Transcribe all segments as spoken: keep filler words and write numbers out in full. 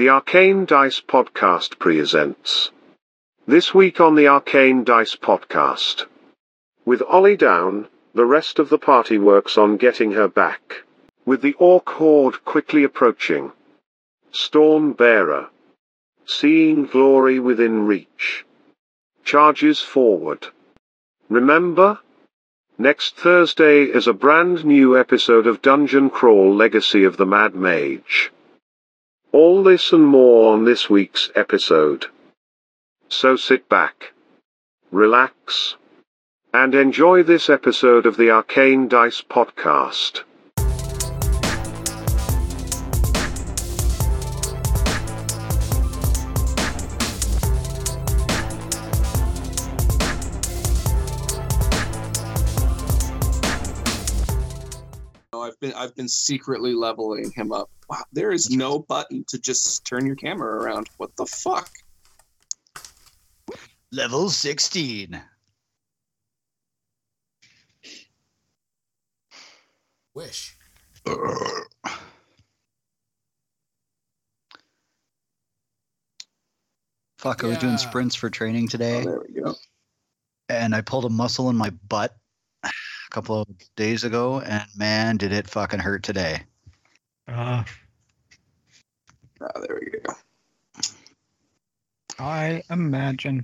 The Arcane Dice Podcast presents. This week on the Arcane Dice Podcast. With Ollie down, the rest of the party works on getting her back. With the Orc Horde quickly approaching. Stormbearer. Seeing glory within reach. Charges forward. Remember? Next Thursday is a brand new episode of Dungeon Crawl Legacy of the Mad Mage. All this and more on this week's episode. So sit back, relax, and enjoy this episode of the Arcane Dice Podcast. I've been I've been secretly leveling him up. Wow, there is no button to just turn your camera around. What the fuck? Level sixteen. Wish. Fuck, yeah. I was doing sprints for training today. Oh, there we go. And I pulled a muscle in my butt a couple of days ago, and man, did it fucking hurt today. Ah. Uh. Oh, there we go. I imagine.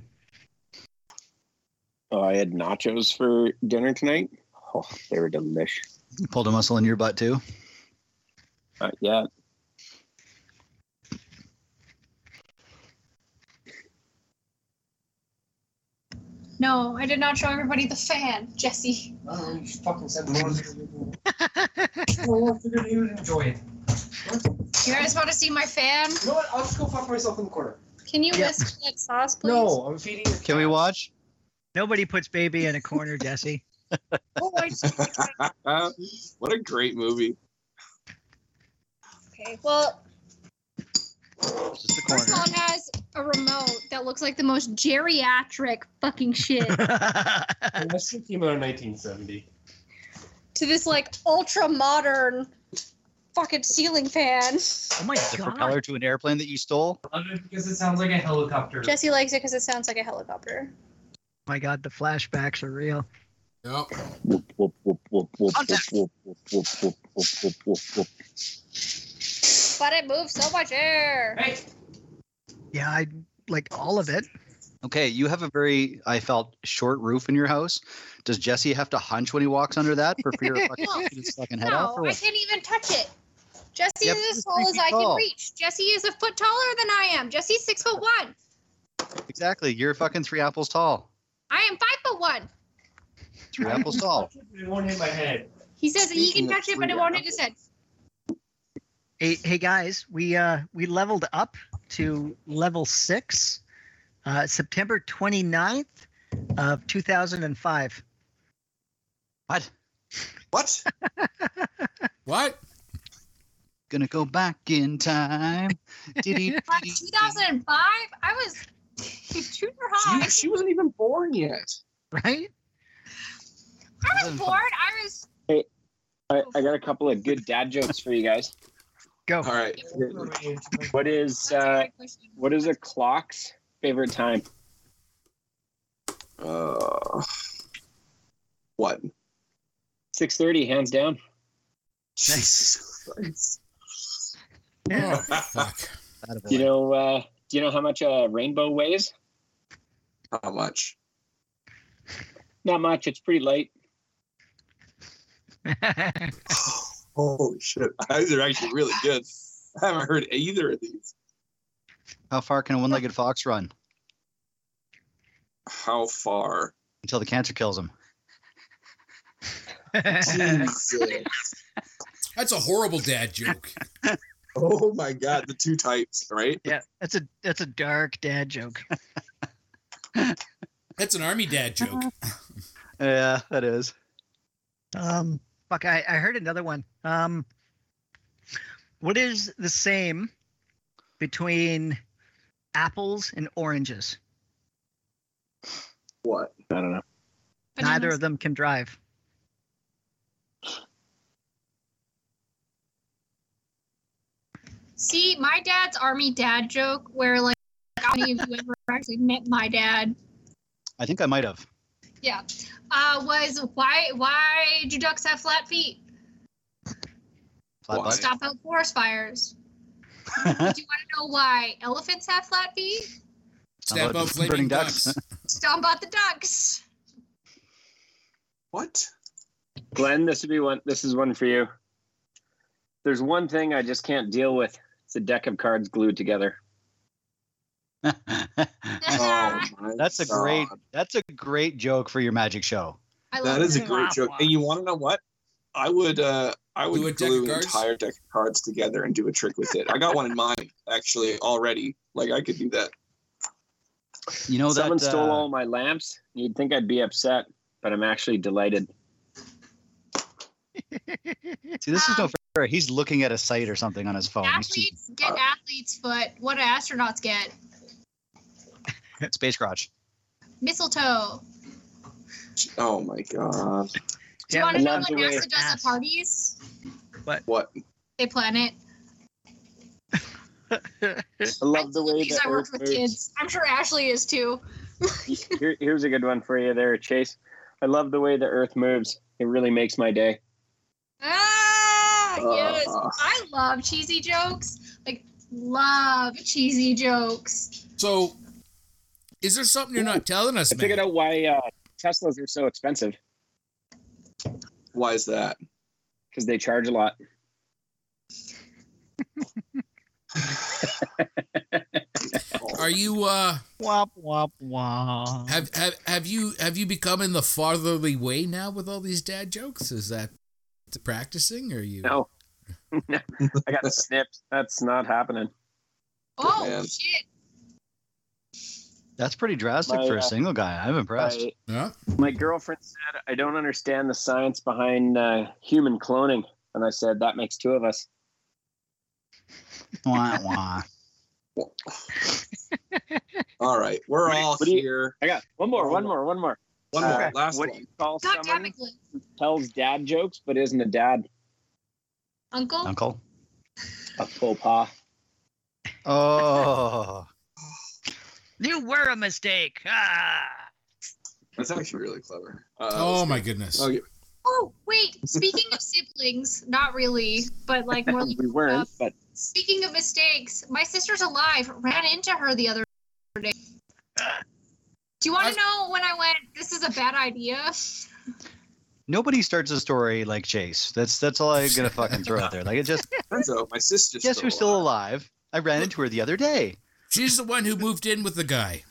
Oh, I had nachos for dinner tonight. Oh, they were delish. You pulled a muscle in your butt, too? Not yet. No, I did not show everybody the fan, Jesse. Oh, you fucking said more than you would enjoy it. You guys want to see my fan? You know what? I'll just go fuck myself in the corner. Can you yeah. whisk that sauce, please? No, I'm feeding the cat. Can we watch? Nobody puts baby in a corner, Jesse. Oh, I just... What a great movie. Okay, well, Orcon has a remote that looks like the most geriatric fucking shit. This came out in nineteen seventy. To this, like, ultra-modern fucking ceiling fan. Oh my god. The propeller to an airplane that you stole? I love it because it sounds like a helicopter. Jesse likes it because it sounds like a helicopter. Oh my god, the flashbacks are real. Yep. Whoop, whoop, whoop, whoop, whoop, whoop, whoop, whoop, whoop, whoop, whoop, whoop. But it moves so much air. Hey. Yeah, I like all of it. Okay, you have a very, I felt, short roof in your house. Does Jesse have to hunch when he walks under that for fear of fucking no. his fucking head no, off? No, I can't even touch it. Jesse yep, is as tall as I tall. can reach. Jesse is a foot taller than I am. Jesse's six foot one. Exactly. You're fucking three apples tall. I am five foot one. Three apples tall. It won't hit my head. He says he can touch it, but it won't hit his head. Hey, hey guys, we uh, we leveled up to level six, uh, September twenty-ninth of two thousand five. What? What? What? Gonna go back in time. Did two thousand five? I was junior high. She, she wasn't even born yet. Right? I was born. I was... Hey, I, I got a couple of good dad jokes for you guys. Go. All right. What is uh, what is a clock's favorite time? Uh, what? Six thirty, hands down. Nice. Yeah. Oh, fuck. Do you know? Uh, do you know how much a rainbow weighs? How much? Not much. It's pretty light. Oh shit! These are actually really good. I haven't heard either of these. How far can a one-legged fox run? How far? Until the cancer kills him. Jesus. That's a horrible dad joke. Oh my god, the two types, right? Yeah, that's a that's a dark dad joke. That's an army dad joke. Yeah, that is. Um. Fuck, I, I heard another one. Um, what is the same between apples and oranges? What? I don't know. Neither of them can drive. See, my dad's army dad joke where, like, how many of you ever actually met my dad? I think I might have. Yeah. Uh, was, why why do ducks have flat feet? Flat butt. Stop out forest fires. Do you want to know why elephants have flat feet? Stamp out flaming ducks. ducks. Stomp out the ducks. What? Glenn, this would be one. This is one for you. There's one thing I just can't deal with. It's a deck of cards glued together. oh, that's God. a great. That's a great joke for your magic show. I love that is it. a great joke. And you want to know what? I would. Uh, I would glue an entire deck of cards together and do a trick with it. I got one in mind actually already. Like I could do that. You know, someone that, uh, stole all my lamps. You'd think I'd be upset, but I'm actually delighted. See, this um, is no fair. He's looking at a site or something on his phone. Athletes just, get uh, athlete's foot. What do astronauts get? Space crotch. Mistletoe. Oh my God. Do you yeah, want to know what NASA does ass. at parties? What? What? They plan it. I love the way that I work with kids. I'm sure Ashley is too. Here, here's a good one for you there, Chayse. I love the way the earth moves. It really makes my day. Ah, uh, yes. I love cheesy jokes. Like, love cheesy jokes. So, is there something you're not telling us, I man? I figured out why uh, Teslas are so expensive. Why is that? Because they charge a lot. Are you uh womp womp womp have, have have you have you become in the fatherly way now with all these dad jokes? Is that practicing or are you no I got snipped. That's not happening. Oh man. Shit, that's pretty drastic my, for a uh, single guy. I'm impressed. My, yeah. my girlfriend said I don't understand the science behind uh, human cloning, and I said that makes two of us. Wah, wah. All right, we're Wait, all here. You, I got one more, one more, one more. One more. Uh, last what one. What do you call God someone who tells dad jokes but isn't a dad? Uncle? Uncle. A faux pas. Oh. You were a mistake. Ah. That's actually really clever. Uh, oh my goodness. Okay. Oh, wait. Speaking of siblings, not really, but like more like we weren't, up. but speaking of mistakes, my sister's alive. Ran into her the other day. Do you want to know when I went, this is a bad idea? Nobody starts a story like Chayse. That's that's all I'm going to fucking throw out there. Like it just Enzo, my sister's Guess who's still alive? I ran into her the other day. She's the one who moved in with the guy.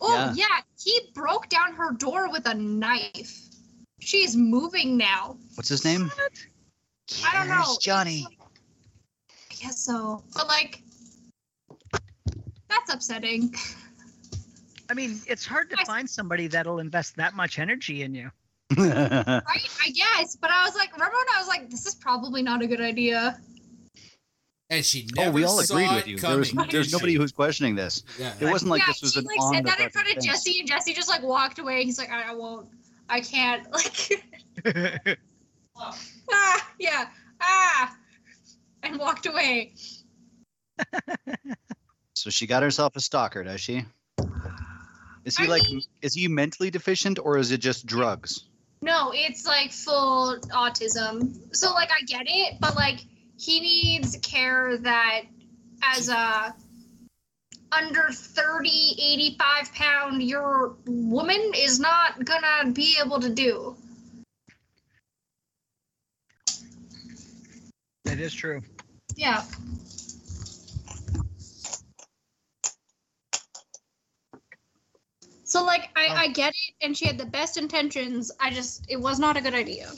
Oh, yeah. yeah. He broke down her door with a knife. She's moving now. What's his name? What? I don't know. Johnny. I guess so. But, like, that's upsetting. I mean, it's hard to I find s- somebody that'll invest that much energy in you. Right? I guess. But I was like, remember when I was like, this is probably not a good idea. And she never oh, we all agreed with you. There was, there's nobody who's questioning this. Yeah. It wasn't like yeah, this was an like, on said the that in front of thing. Jesse, and Jesse just, like, walked away. He's like, I, I won't. I can't, like, ah, yeah, ah, and walked away. So she got herself a stalker, does she? Is he I like, mean, is he mentally deficient or is it just drugs? No, it's like full autism. So like, I get it, but like, he needs care that as a under thirty, eighty-five pound your woman is not gonna be able to do. That is true. Yeah. So like, I, oh. I get it, and she had the best intentions. I just, it was not a good idea.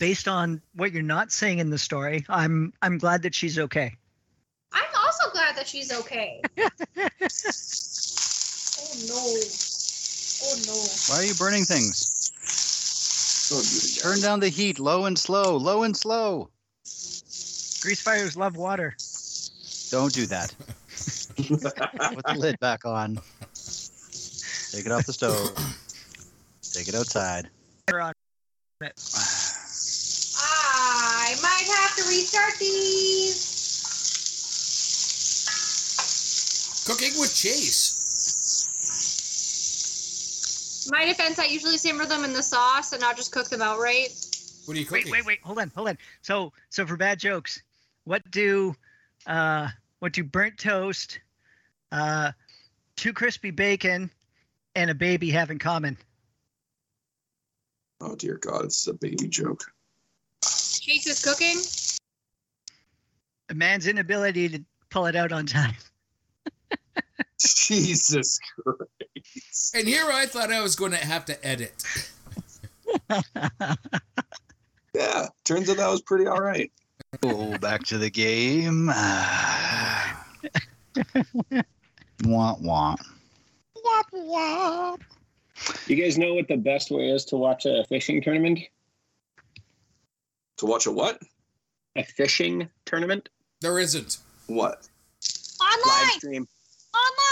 Based on what you're not saying in the story, I'm I'm glad that she's okay. I'm so glad that she's okay. Oh no. Oh no. Why are you burning things? So Turn down the heat low and slow, low and slow. Grease fires love water. Don't do that. Put the lid back on. Take it off the stove. Take it outside. I might have to to restart these. Cooking with Chayse. My defense, I usually simmer them in the sauce and not just cook them outright. What are you cooking? Wait, wait, wait. Hold on, hold on. So, so for bad jokes, what do, uh, what do burnt toast, uh, two crispy bacon, and a baby have in common? Oh dear God, it's a baby joke. Chayse is cooking. A man's inability to pull it out on time. Jesus Christ. And here I thought I was going to have to edit. Yeah, turns out that was pretty all right. Oh, back to the game. Womp womp. Womp womp. You guys know what the best way is to watch a fishing tournament? To watch a what? A fishing tournament? There isn't. What? Online! Live stream.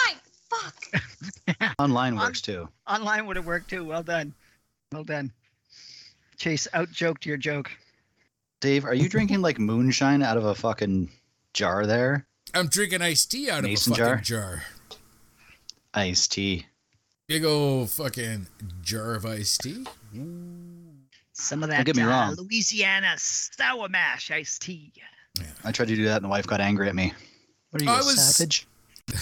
Online! Fuck! Online works, too. Online would have worked, too. Well done. Well done. Chayse, out-joked your joke. Dave, are you drinking, like, moonshine out of a fucking jar there? I'm drinking iced tea out Mason of a fucking jar. jar. Iced tea. Big old fucking jar of iced tea. Some of that uh, Louisiana sour mash iced tea. Yeah. I tried to do that, and the wife got angry at me. What are you, I a was... savage? You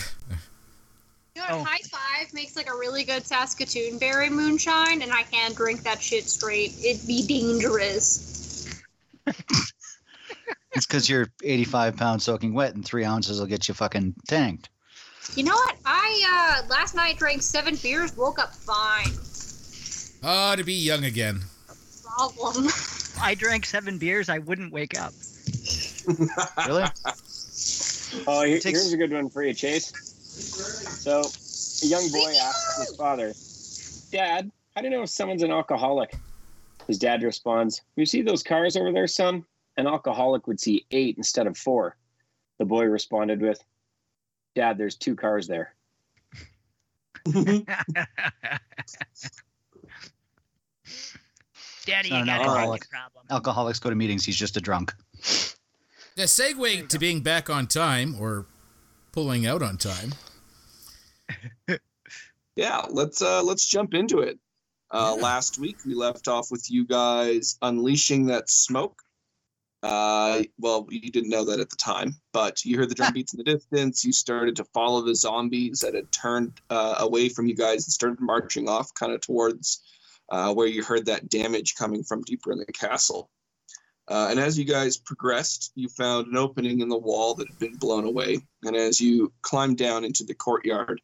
know, oh. High Five makes like a really good Saskatoon berry moonshine, and I can't drink that shit straight. It'd be dangerous. It's because you're eighty-five pounds soaking wet, and three ounces will get you fucking tanked. You know what? I uh, last night drank seven beers, woke up fine. Oh, to be young again. Problem. I drank seven beers, I wouldn't wake up. Really? Oh, here, takes... here's a good one for you, Chayse. So, a young boy asks his father, "Dad, how do you know if someone's an alcoholic?" His dad responds, "You see those cars over there, son? An alcoholic would see eight instead of four." The boy responded with, "Dad, there's two cars there." Daddy, you got an alcoholic. A problem. Alcoholics go to meetings. He's just a drunk. The segue to being back on time, or pulling out on time. Yeah, let's uh, let's jump into it. Uh, yeah. Last week, we left off with you guys unleashing that smoke. Uh, well, you didn't know that at the time, but you heard the drum beats in the distance. You started to follow the zombies that had turned uh, away from you guys and started marching off kind of towards uh, where you heard that damage coming from deeper in the castle. Uh, and as you guys progressed, you found an opening in the wall that had been blown away. And as you climbed down into the courtyard,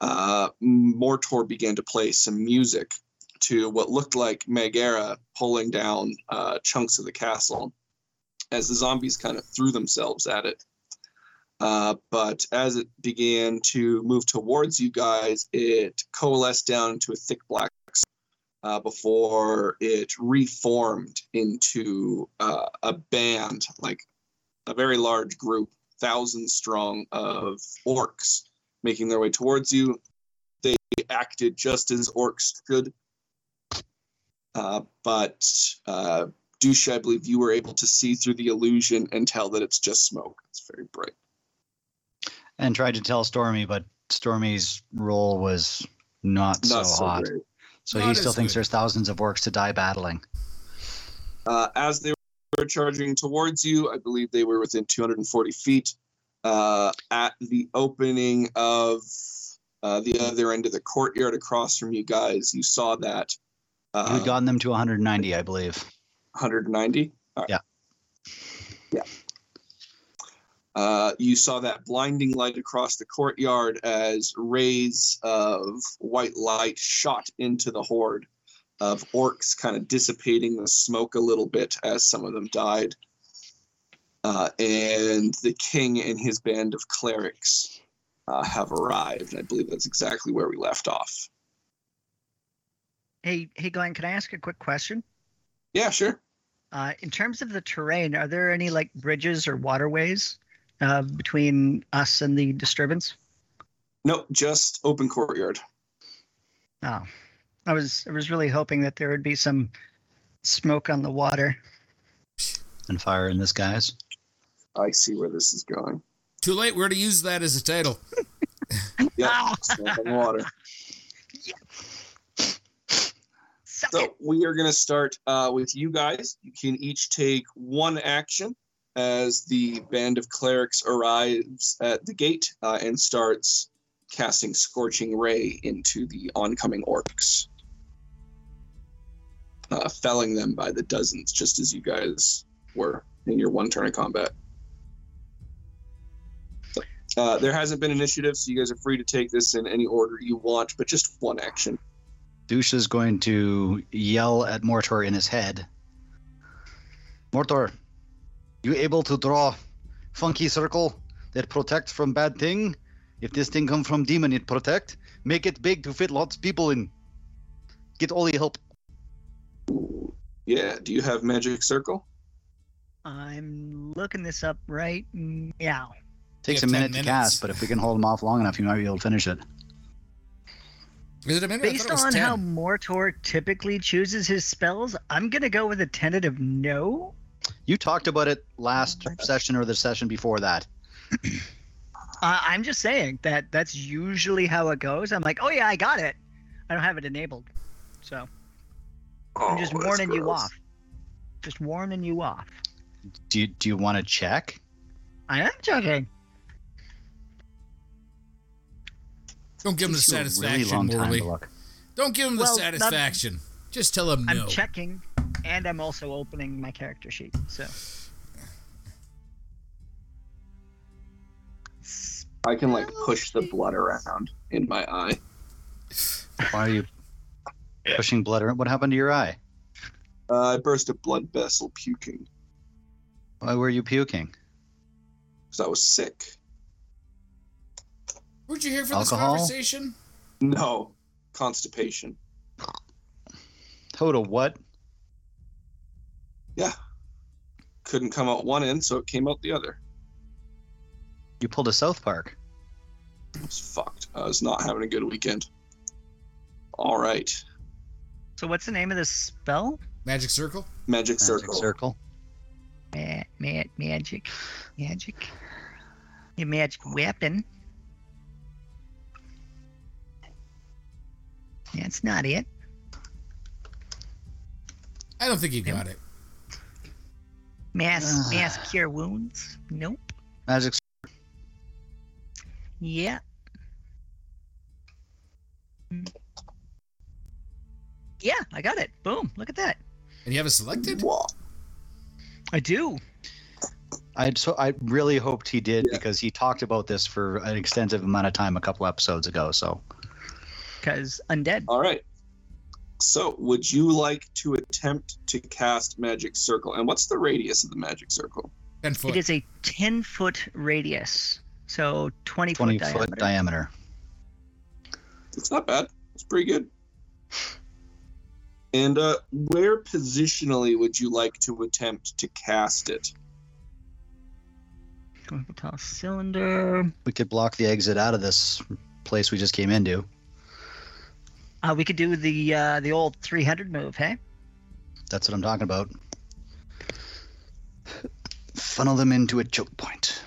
uh, Mortor began to play some music to what looked like Megara pulling down uh, chunks of the castle as the zombies kind of threw themselves at it. Uh, but as it began to move towards you guys, it coalesced down into a thick black Uh, before it reformed into uh, a band, like a very large group, thousands strong, of orcs making their way towards you. They acted just as orcs should. Uh, but uh, Dushi, I believe you were able to see through the illusion and tell that it's just smoke. It's very bright. And tried to tell Stormy, but Stormy's role was not, not so hot. Great. So Not he still thinks good. There's thousands of orcs to die battling. Uh, as they were charging towards you, I believe they were within two hundred forty feet. Uh, at the opening of uh, the other end of the courtyard across from you guys, you saw that. Uh, you had gotten them to one hundred ninety, I believe. one hundred ninety? All right. Yeah. Yeah. Uh, you saw that blinding light across the courtyard as rays of white light shot into the horde of orcs, kind of dissipating the smoke a little bit as some of them died. Uh, and the king and his band of clerics uh, have arrived. I believe that's exactly where we left off. Hey, hey, Glenn, can I ask a quick question? Yeah, sure. Uh, in terms of the terrain, are there any like bridges or waterways? Uh, between us and the disturbance? No, just open courtyard. Oh, I was I was really hoping that there would be some smoke on the water. and fire in this guise. I see where this is going. Too late. We're to use that as a title. Yeah, salt and water. Yeah. So we are going to start uh, with you guys. You can each take one action as the band of clerics arrives at the gate uh, and starts casting Scorching Ray into the oncoming orcs, uh, felling them by the dozens, just as you guys were in your one turn of combat. Uh, there hasn't been initiative, so you guys are free to take this in any order you want, but just one action. Douche is going to yell at Mortor in his head. Mortor, you able to draw funky circle that protects from bad thing? If this thing come from demon, it protect. Make it big to fit lots of people in. Get all the help. Ooh, yeah, do you have magic circle? I'm looking this up right now. Takes a minute to cast, but if we can hold him off long enough, you might be able to finish it. Is it a minute? Based on how Mortor typically chooses his spells, I'm going to go with a tentative no. You talked about it last session or the session before that. uh, I'm just saying that that's usually how it goes. I'm like, oh yeah, I got it. I don't have it enabled. So oh, I'm just warning gross. you off. Just warning you off. Do you, do you want to check? I am checking. Don't give him the satisfaction, Morley. Don't give him the satisfaction. Just tell him no. I'm checking, and I'm also opening my character sheet. So I can like push the blood around in my eye. Why are you pushing blood around? What happened to your eye? Uh, I burst a blood vessel puking. Why were you puking? Because I was sick. Weren't you here for Alcohol? this conversation? No. Constipation. Total what? Yeah. Couldn't come out one end, so it came out the other. You pulled a South Park. I was fucked. I was not having a good weekend. All right. So what's the name of this spell? Magic Circle? Magic Circle. Magic Circle. Ma- ma- magic. Magic. Your magic weapon. That's not it. I don't think you got it. Mass, uh, mass cure wounds. Nope. Magic. Yeah. Yeah, I got it. Boom! Look at that. And you have it selected? Whoa. I do. I so I really hoped he did yeah. because he talked about this for an extensive amount of time a couple episodes ago. So. Because undead. All right. So, would you like to attempt to cast Magic Circle? And what's the radius of the Magic Circle? Ten foot. It is a ten-foot radius, so twenty-foot diameter. twenty-foot diameter. It's not bad. It's pretty good. And uh, where positionally would you like to attempt to cast it? Tall cylinder. We could block the exit out of this place we just came into. Uh, we could do the uh, the old three hundred move, hey? That's what I'm talking about. Funnel them into a choke point.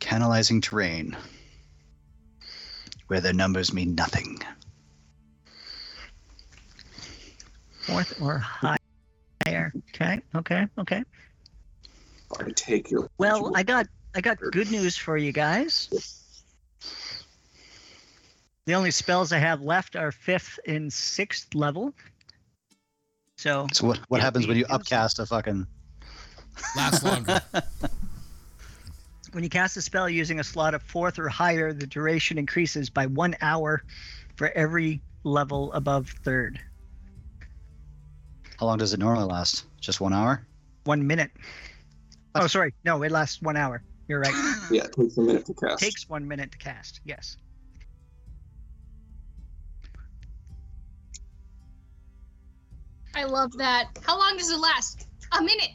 Canalizing terrain. Where their numbers mean nothing. Fourth or higher. Okay, okay, okay. I take your. Well, I got I got good news for you guys. The only spells I have left are fifth and sixth level. So So what what yeah, happens when you upcast a fucking lasts longer. When you cast a spell using a slot of fourth or higher, the duration increases by one hour for every level above third. How long does it normally last? Just one hour? One minute. What? Oh sorry, no, it lasts one hour. You're right. Yeah, it takes a minute to cast. It takes one minute to cast, yes. I love that. How long does it last? A minute.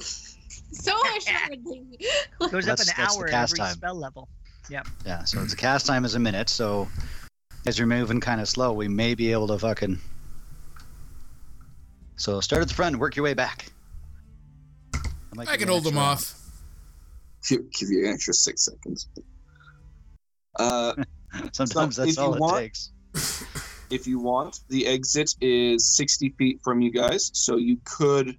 So assuredly. It goes up an hour every time. Spell level. Yep. Yeah, so the cast time is a minute, so as you're moving kind of slow, we may be able to fucking So start at the front and work your way back. I, I can hold them off. Give you an extra six seconds. Uh, Sometimes so that's all it want, takes. If you want, the exit is sixty feet from you guys, so you could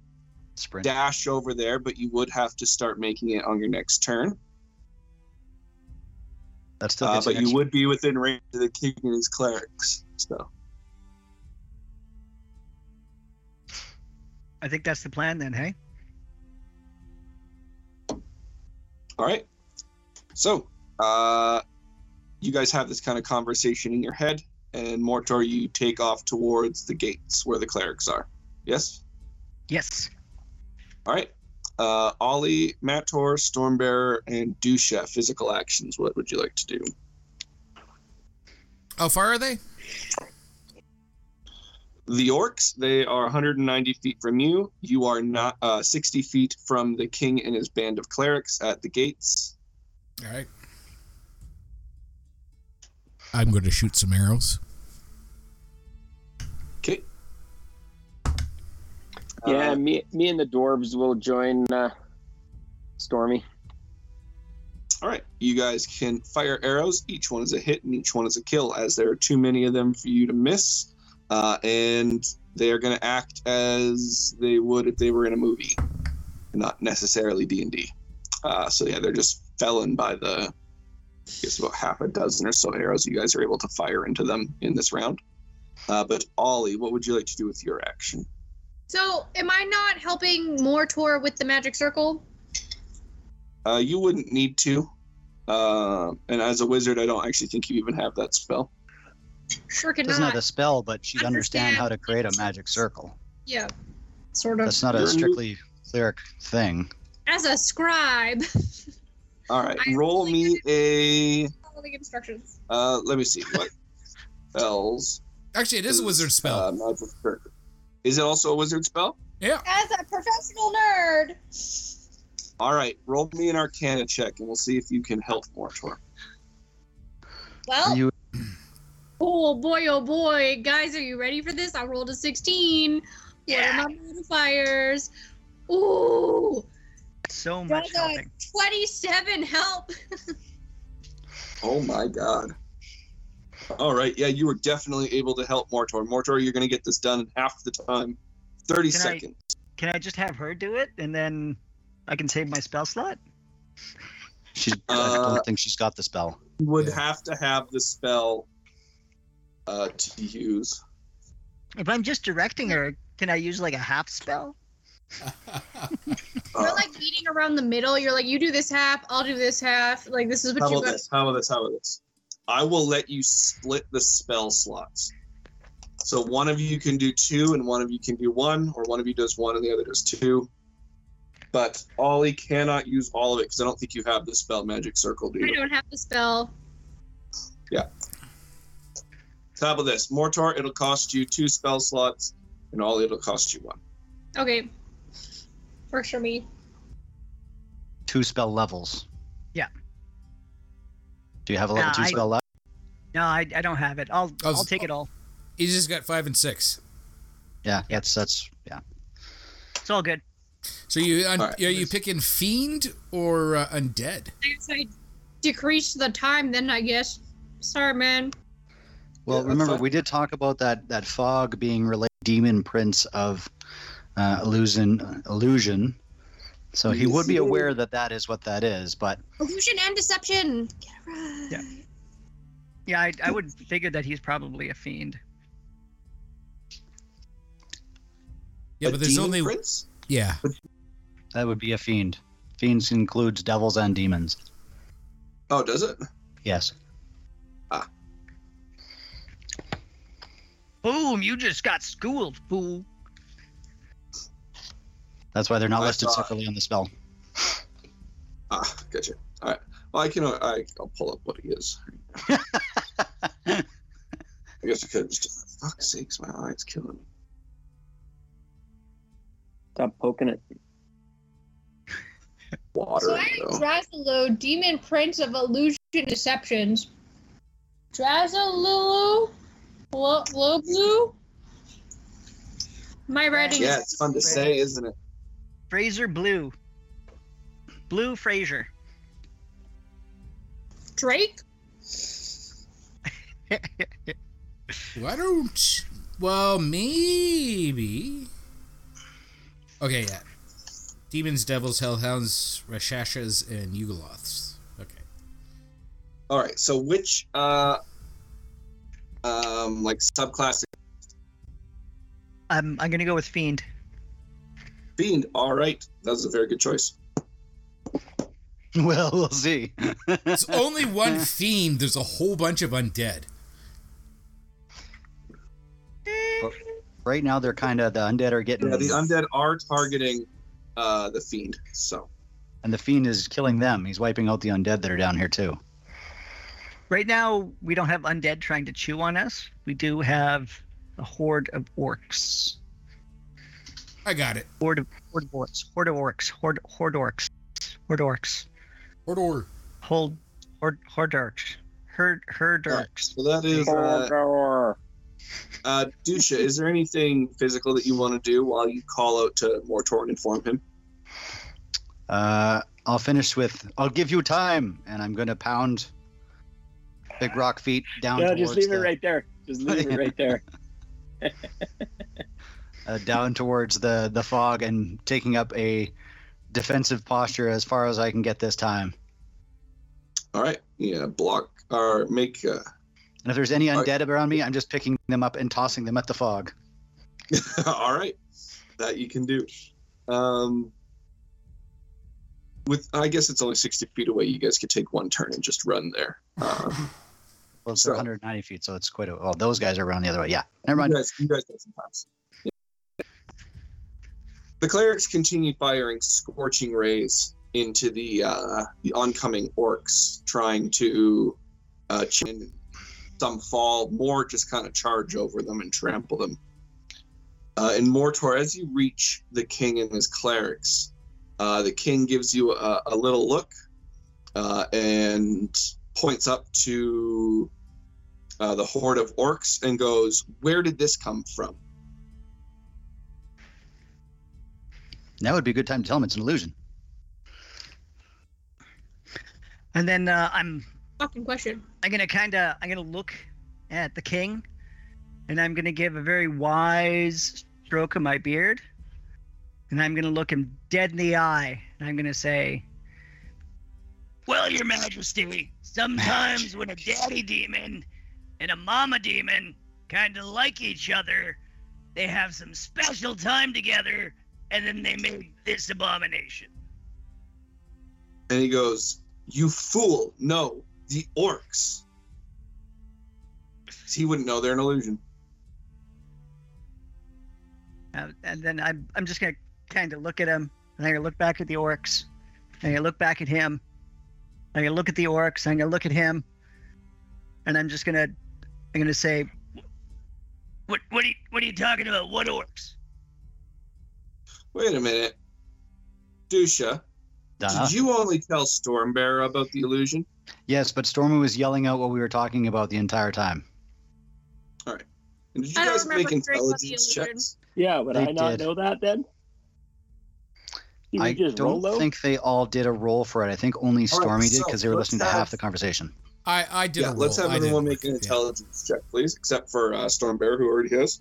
Sprint. dash over there, but you would have to start making it on your next turn. That still gets uh, but you extra. would be within range of the king and his clerics. So. I think that's the plan then, hey? All right. So, uh, you guys have this kind of conversation in your head, and Mortor, you take off towards the gates where the clerics are. Yes? Yes. All right. Uh, Ollie, Mator, Stormbearer, and Dusha, physical actions. What would you like to do? How far are they? The orcs, they are one hundred ninety feet from you. You are not uh, sixty feet from the king and his band of clerics at the gates. All right. I'm going to shoot some arrows. Okay. Yeah, uh, me, me and the dwarves will join uh, Stormy. All right. You guys can fire arrows. Each one is a hit and each one is a kill, as there are too many of them for you to miss. Uh, and they are going to act as they would if they were in a movie, not necessarily D and D. Uh, so yeah, they're just felon by the, I guess about half a dozen or so arrows you guys are able to fire into them in this round. Uh, but Ollie, what would you like to do with your action? So am I not helping Mortor with the magic circle? Uh, you wouldn't need to. Uh, and as a wizard, I don't actually think you even have that spell. Sure cannot. She doesn't have a spell, but she'd understand. understand how to create a magic circle. Yeah, sort of. That's not a strictly cleric thing. As a scribe. All right, I roll me a... Following instructions. Uh, let me see. What spells... Actually, it is, is a wizard spell. Uh, magic circle. Is it also a wizard spell? Yeah. As a professional nerd. All right, roll me an Arcana check, and we'll see if you can help Mortor. Well... You- Oh boy, oh boy. Guys, are you ready for this? I rolled a sixteen. Yeah. What are my modifiers? Ooh. So much helping. twenty-seven help. Oh my god. All right. Yeah, you were definitely able to help Mortor. Mortor, you're going to get this done in half the time. thirty can seconds. I, can I just have her do it and then I can save my spell slot? She's, uh, I don't think she's got the spell. Would yeah. have to have the spell. Uh, to use. If I'm just directing her, can I use like a half spell? We're like meeting around the middle. You're like, you do this half, I'll do this half. Like, this is what how you got. This? How about this? How about this? I will let you split the spell slots. So one of you can do two, and one of you can do one, or one of you does one, and the other does two. But Ollie cannot use all of it because I don't think you have the spell magic circle, do you? I don't have the spell. Yeah. Top of this, Mortor, it'll cost you two spell slots, and all it'll cost you one. Okay. Works for me. Two spell levels. Yeah. Do you have a level uh, two I, spell left? No, I, I don't have it. I'll was, I'll take oh, it all. He's just got five and six. Yeah, that's that's yeah. It's all good. So you un- right, are you picking fiend or uh, undead? I guess I decreased the time then. I guess. Sorry, man. Well, yeah, remember, we did talk about that, that fog being related to Demon Prince of uh, illusion, illusion, so he would be aware that that is what that is, but... Illusion and deception! Get it right! Yeah, yeah I, I would figure that he's probably a fiend. Yeah, a but there's demon only... Prince? Yeah. That would be a fiend. Fiends includes devils and demons. Oh, does it? Yes. Boom, you just got schooled, fool. That's why they're not I listed thought... separately on the spell. Ah, gotcha. All right. Well, I can, I, I'll pull up what he is. I guess I could just, fuck's sakes, my eye's killing me. Stop poking it. Water, So I am Drazalulu, Demon Prince of Illusion Deceptions. Drazalulu... What, Blue Blue? My writing yeah, is... Yeah, it's fun to say, isn't it? Fraser Blue. Blue Fraser. Drake? Why don't... Well, maybe... Okay, yeah. Demons, devils, hellhounds, Rashashas, and Yugoloths. Okay. All right. So which, uh, um, like subclass? I'm I'm gonna go with fiend. Fiend. All right. That was a very good choice. Well, we'll see. It's only one fiend. There's a whole bunch of undead. Right now, they're kind of the undead are getting. Yeah, the undead are targeting. Uh, the Fiend, so. And the Fiend is killing them. He's wiping out the undead that are down here, too. Right now, we don't have undead trying to chew on us. We do have a horde of orcs. I got it. Horde of, horde of orcs. Horde of orcs. Horde, horde orcs. Horde orcs. Horde orcs. Horde horde, horde orcs. Herd, herd orcs. Right, so that is... Uh, uh, Dusha, is there anything physical that you want to do while you call out to Mortor and inform him? Uh, I'll finish with, I'll give you time, and I'm going to pound Big Rock Feet down no, towards the... No, just leave the, it right there. Just leave it right there. uh, down towards the, the fog and taking up a defensive posture as far as I can get this time. All right. Yeah, block or make... Uh... And if there's any undead right. around me, I'm just picking them up and tossing them at the fog. All right. That you can do. Um, with I guess it's only sixty feet away. You guys could take one turn and just run there. Um, well, it's so, one hundred ninety feet, so it's quite a... Well, those guys are around the other way. Yeah. Never mind. You guys, you guys got some time. Yeah. The clerics continue firing scorching rays into the, uh, the oncoming orcs, trying to uh, chin... Some fall, more just kind of charge over them and trample them. Uh, and Mortor, as you reach the king and his clerics, uh, the king gives you a, a little look uh, and points up to uh, the horde of orcs and goes, "Where did this come from?" Now would be a good time to tell him it's an illusion. And then uh, I'm... Fucking question. I'm gonna kind of, I'm gonna look at the king, and I'm gonna give a very wise stroke of my beard, and I'm gonna look him dead in the eye, and I'm gonna say, "Well, Your Majesty, sometimes when a daddy demon and a mama demon kind of like each other, they have some special time together, and then they make this abomination." And he goes, "You fool! No." The orcs. He wouldn't know they're an illusion. Uh, and then I'm, I'm just going to kind of look at him, and I'm going to look back at the orcs, and I'm going to look back at him, I'm going to look at the orcs, and I'm going to look at him, and I'm just going to, I'm going to say, what, what, are you, what are you talking about? What orcs? Wait a minute. Dusha, uh-huh. Did you only tell Stormbearer about the illusion? Yes, but Stormy was yelling out what we were talking about the entire time. All right. And did you guys make intelligence checks? Yeah, would I not know that then? I don't think they all did a roll for it. I think only Stormy did because they were listening to half the conversation. I, I did a roll. Yeah, let's have everyone make an intelligence check, please, except for uh, Stormbearer, who already has.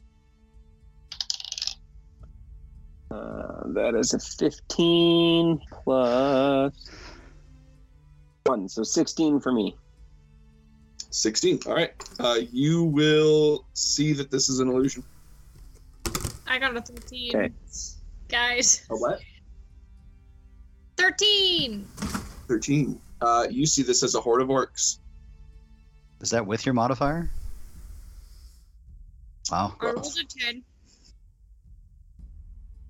Uh, that is a fifteen plus... One, so sixteen for me. sixteen, all right. Uh, you will see that this is an illusion. I got a thirteen. Okay. Guys. A what? thirteen! thirteen. Uh, you see this as a horde of orcs. Is that with your modifier? Wow. I rolled a ten.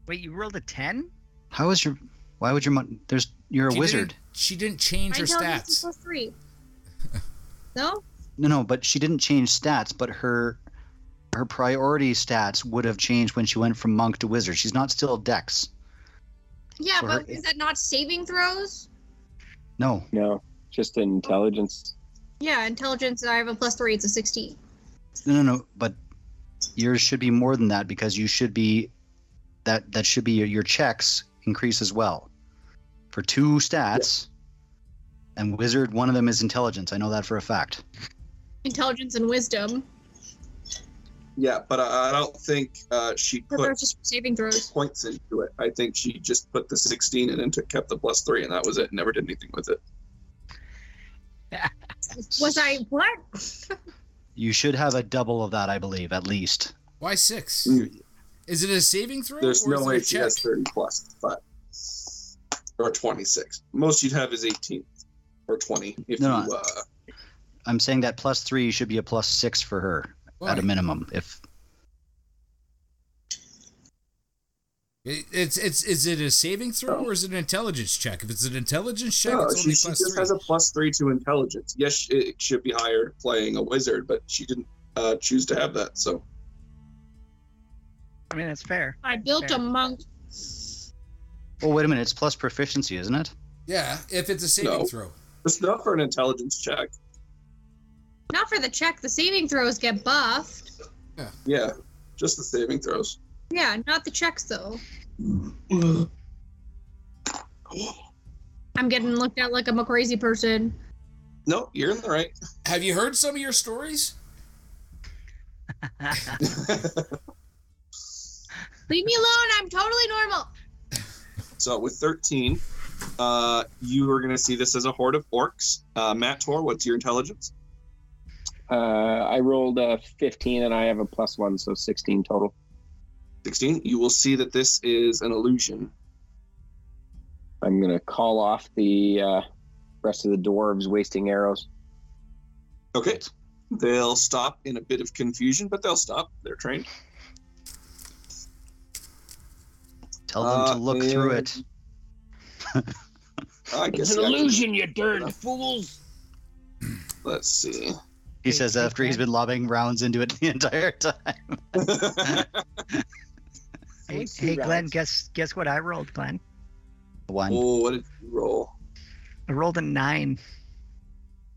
Wait, you rolled a ten? How is your... Why would your... Mo- there's... You're a she wizard. Didn't, she didn't change I her stats. For free. No? No, no, but she didn't change stats, but her her priority stats would have changed when she went from monk to wizard. She's not still Dex. Yeah, so but her, is that not saving throws? No. No, just intelligence. Yeah, intelligence, I have a plus three, it's a sixteen. No, no, no, but yours should be more than that because you should be that, that should be your, your checks increase as well for two stats. Yeah. And wizard, one of them is intelligence. I know that for a fact. Intelligence and wisdom. Yeah, but I, I don't think uh, she put just saving throws. Points into it. I think she just put the sixteen in and took, kept the plus three, and that was it. Never did anything with it. Was I what? You should have a double of that, I believe, at least. Why six? Mm. Is it a saving throw? There's or no way she check? Has thirty plus five or twenty-six. Most you'd have is eighteen or twenty. If no, you, no. Uh, I'm saying that plus three should be a plus six for her. Why? At a minimum, if it, it's it's is it a saving throw oh. or is it an intelligence check? If it's an intelligence check, no, it's only she, plus she just three. Has a plus three to intelligence. Yes, it should be higher playing a wizard, but she didn't uh, choose to have that. So, I mean, that's fair. I built fair. a monk. Well, wait a minute. It's plus proficiency, isn't it? Yeah, if it's a saving no. throw, it's not for an intelligence check. Not for the check. The saving throws get buffed. Yeah, yeah, just the saving throws. Yeah, not the checks, though. I'm getting looked at like I'm a crazy person. No, you're in the right. Have you heard some of your stories? Leave me alone. I'm totally normal. So with thirteen, uh, you are going to see this as a horde of orcs. Uh, Matt Tor, what's your intelligence? Uh, I rolled a fifteen and I have a plus one, so sixteen total. sixteen You will see that this is an illusion. I'm going to call off the uh, rest of the dwarves wasting arrows. Okay. They'll stop in a bit of confusion, but they'll stop. They're trained. Tell them uh, to look and... through it. I guess it's an illusion, you darned fools. Let's see. He says after he's been lobbing rounds into it the entire time. hey, hey Glenn, guess guess what I rolled, Glenn? One. Oh, what did you roll? I rolled a nine.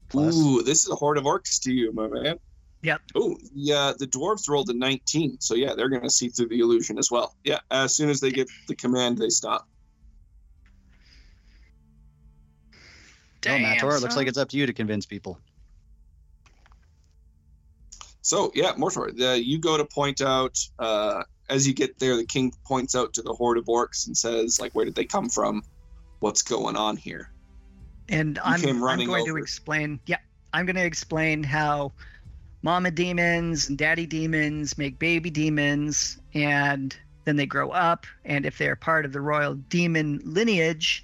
Plus. Ooh, this is a horde of orcs to you, my man. Yep. Oh, yeah, the dwarves rolled a nineteen, so yeah, they're going to see through the illusion as well. Yeah, as soon as they get the command, they stop. Damn, oh, Mator, it looks like it's up to you to convince people. So, yeah, Mortor, the, you go to point out, uh, as you get there, the king points out to the horde of orcs and says, like, where did they come from? What's going on here? And I'm, I'm going over. to explain, yeah, I'm going to explain how mama demons and daddy demons make baby demons, and then they grow up, and if they're part of the royal demon lineage,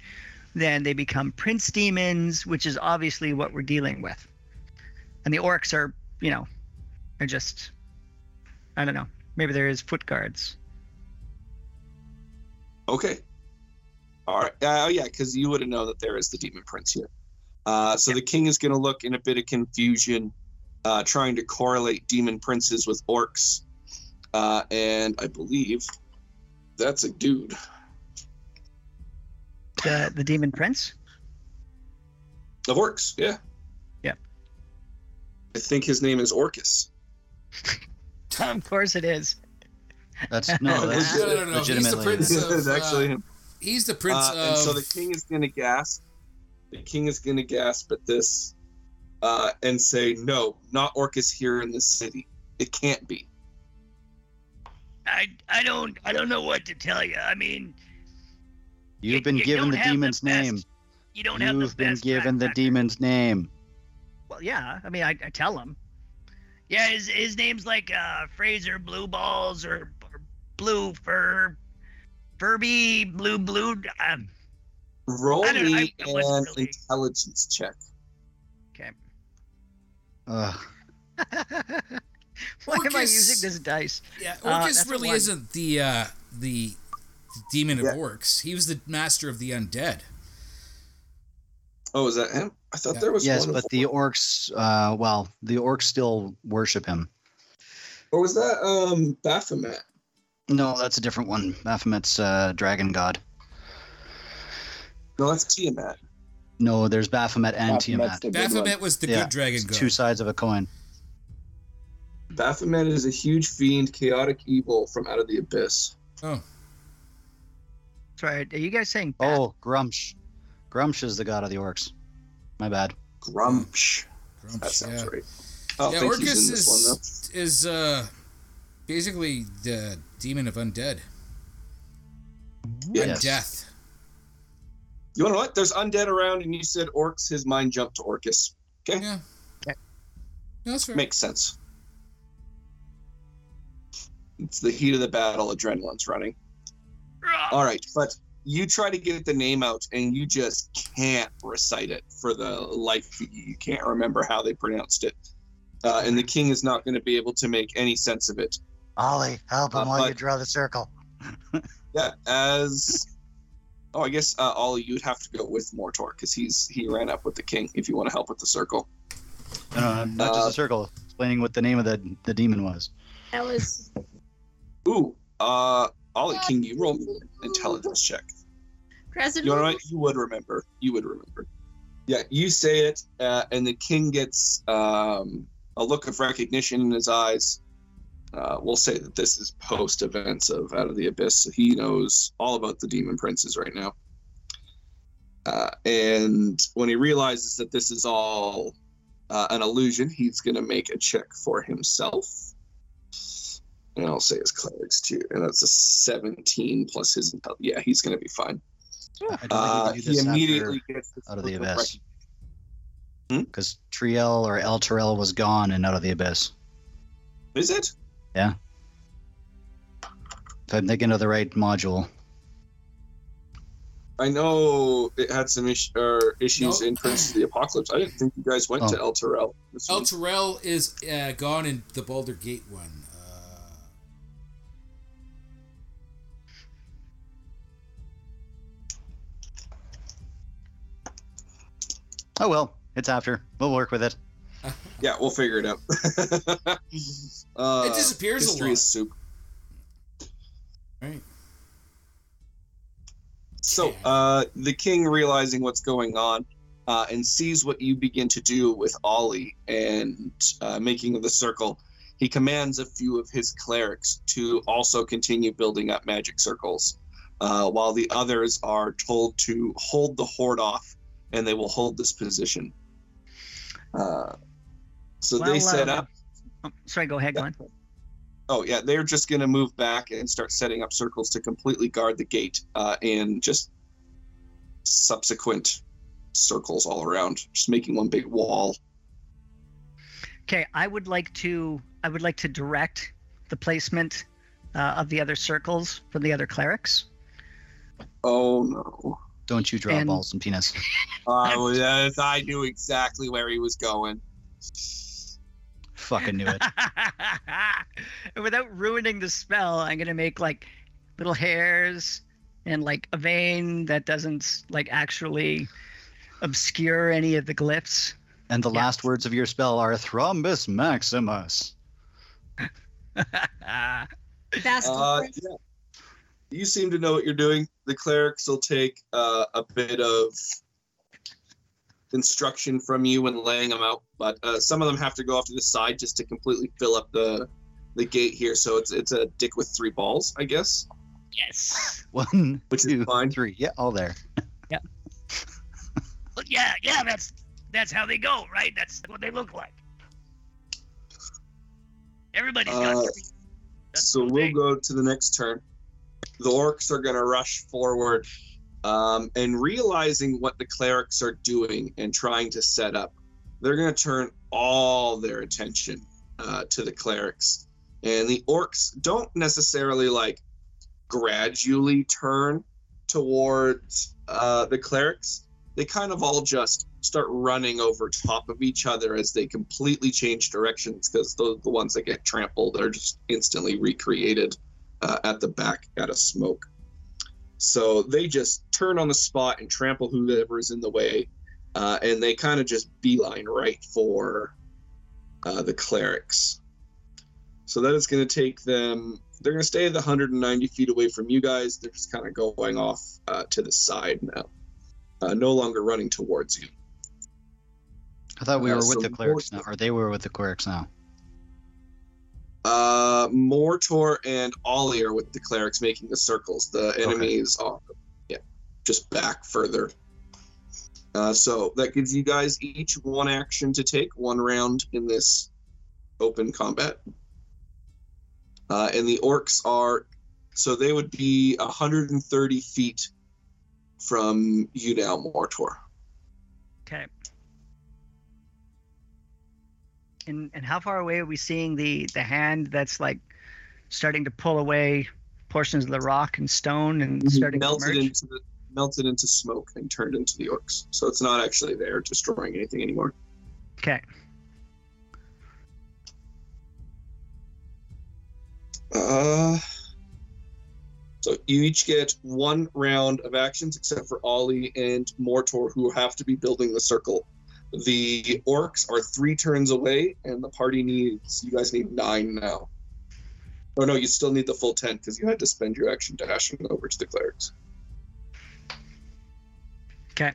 then they become prince demons, which is obviously what we're dealing with. And the orcs are, you know... I just, I don't know. Maybe there is foot guards. Okay. All right. Uh, oh, yeah, because you wouldn't know that there is the demon prince here. Uh, so yep. The king is going to look in a bit of confusion, uh, trying to correlate demon princes with orcs. Uh, and I believe that's a dude. The, the demon prince? Of orcs, yeah. Yep. I think his name is Orcus. Of course it is. That's no, that's no, no, no, no. He's the prince of, actually him. Uh, he's the prince uh, of... And so the king is going to gasp. The king is going to gasp at this uh, and say, no, not Orcus here in the city. It can't be. I I don't I don't know what to tell you. I mean... You've been you, you given the demon's the name. You don't You've have the been given the factor. demon's name. Well, yeah. I mean, I, I tell him. Yeah, his his name's like uh, Fraser Blue Balls or, or Blue Fur, Furby Blue Blue. Um, Roll me an really... intelligence check. Okay. Ugh. Why Orcus, am I using this dice? Yeah, Orcus uh, really one. isn't the uh, the demon yeah. of orcs. He was the master of the undead. Oh, is that him? I thought yeah. there was yes, one. Yes, but the orcs, uh, well, the orcs still worship him. Or was that um, Baphomet? No, that's a different one. Baphomet's uh, dragon god. No, that's Tiamat. No, there's Baphomet and Tiamat. Baphomet was the yeah, good dragon god. Two sides of a coin. Baphomet is a huge fiend, chaotic evil from out of the abyss. Oh. Sorry, are you guys saying Baph- Oh, Grumsh. Grumsh is the god of the orcs. My bad. Grumsh. Grumsh that sounds yeah. right. Oh, yeah, Orcus is, one, is uh, basically the demon of undead. Yes. Undeath. You want to know what? There's undead around, and you said orcs. His mind jumped to Orcus. Okay? Yeah. Okay. No, that's fair. Makes sense. It's the heat of the battle. Adrenaline's running. All right, but you try to get the name out, and you just can't recite it for the life of you. You can't remember how they pronounced it. Uh, and the king is not going to be able to make any sense of it. Ollie, help him uh, while but, you draw the circle. yeah, as... Oh, I guess, uh, Ollie, you'd have to go with Mortor, because he's he ran up with the king, if you want to help with the circle. No, uh, not just a circle. Explaining what the name of the, the demon was. That was... Ooh, uh... Ollie, can you roll me an intelligence check? Drazalulu. You know what? You would remember. You would remember. Yeah, you say it, uh, and the king gets um, a look of recognition in his eyes. Uh, we'll say that this is post events of Out of the Abyss. So he knows all about the demon princes right now. Uh, and when he realizes that this is all uh, an illusion, he's going to make a check for himself. And I'll say his clerics too, and that's a seventeen plus his intel. Yeah, he's going to be fine. Uh, he immediately gets Out of the Abyss because hmm? Triel or Elturel was gone and Out of the Abyss. Is it? Yeah. If I'm thinking of the right module. I know it had some is- er, issues nope. in Prince of the Apocalypse. I didn't think you guys went oh. to Elturel. Elturel is uh, gone in the Baldur Gate one. Oh, well, it's after. We'll work with it. Yeah, we'll figure it out. uh, it disappears a lot. History is soup. Right. So, uh, the king, realizing what's going on, uh, and sees what you begin to do with Ollie and uh, making of the circle, he commands a few of his clerics to also continue building up magic circles, uh, while the others are told to hold the horde off, and they will hold this position. Uh, so well, they set uh, up... Oh, sorry, go ahead, Glenn. Oh, yeah, they're just going to move back and start setting up circles to completely guard the gate uh, and just subsequent circles all around, just making one big wall. Okay, I would like to I would like to direct the placement uh, of the other circles for the other clerics. Oh, no. Don't you draw and... balls and penis. Oh, yes, I knew exactly where he was going. Fucking knew it. Without ruining the spell, I'm going to make, like, little hairs and, like, a vein that doesn't, like, actually obscure any of the glyphs. And the yeah. last words of your spell are Thrombus Maximus. That's uh, yeah. You seem to know what you're doing. The clerics will take uh, a bit of instruction from you when laying them out, but uh, some of them have to go off to the side just to completely fill up the the gate here. So it's it's a dick with three balls, I guess. Yes. One, which two, is fine. Three. Yeah, all there. Yeah. Well, yeah, yeah. That's that's how they go, right? That's what they look like. Everybody's got uh, three. That's so we'll go to the next turn. The orcs are going to rush forward, um, and realizing what the clerics are doing and trying to set up, they're going to turn all their attention uh, to the clerics. And the orcs don't necessarily, like, gradually turn towards uh, the clerics. They kind of all just start running over top of each other as they completely change directions, because the, the ones that get trampled are just instantly recreated. Uh, at the back out of smoke. So they just turn on the spot and trample whoever is in the way, uh, and they kind of just beeline right for uh, the clerics. So that is going to take them, they're going to stay the one hundred ninety feet away from you guys. They're just kind of going off uh, to the side now, uh, no longer running towards you. I thought we were uh, with so the clerics now, or they were with the clerics now. Uh, Mortor and Ollie are with the clerics making the circles. The enemies okay. are just back further. Uh, so that gives you guys each one action to take, one round in this open combat. Uh, and the orcs are, so they would be one hundred thirty feet from you now, Mortor. Okay. And and how far away are we seeing the, the hand that's like starting to pull away portions of the rock and stone and starting melted to merge? Into the, melted into smoke and turned into the orcs. So it's not actually there destroying anything anymore. Okay. Uh, so you each get one round of actions, except for Ollie and Mortor, who have to be building the circle. The orcs are three turns away, and the party needs, you guys need nine now. Oh no, you still need the full ten, because you had to spend your action dashing over to the clerics. Okay.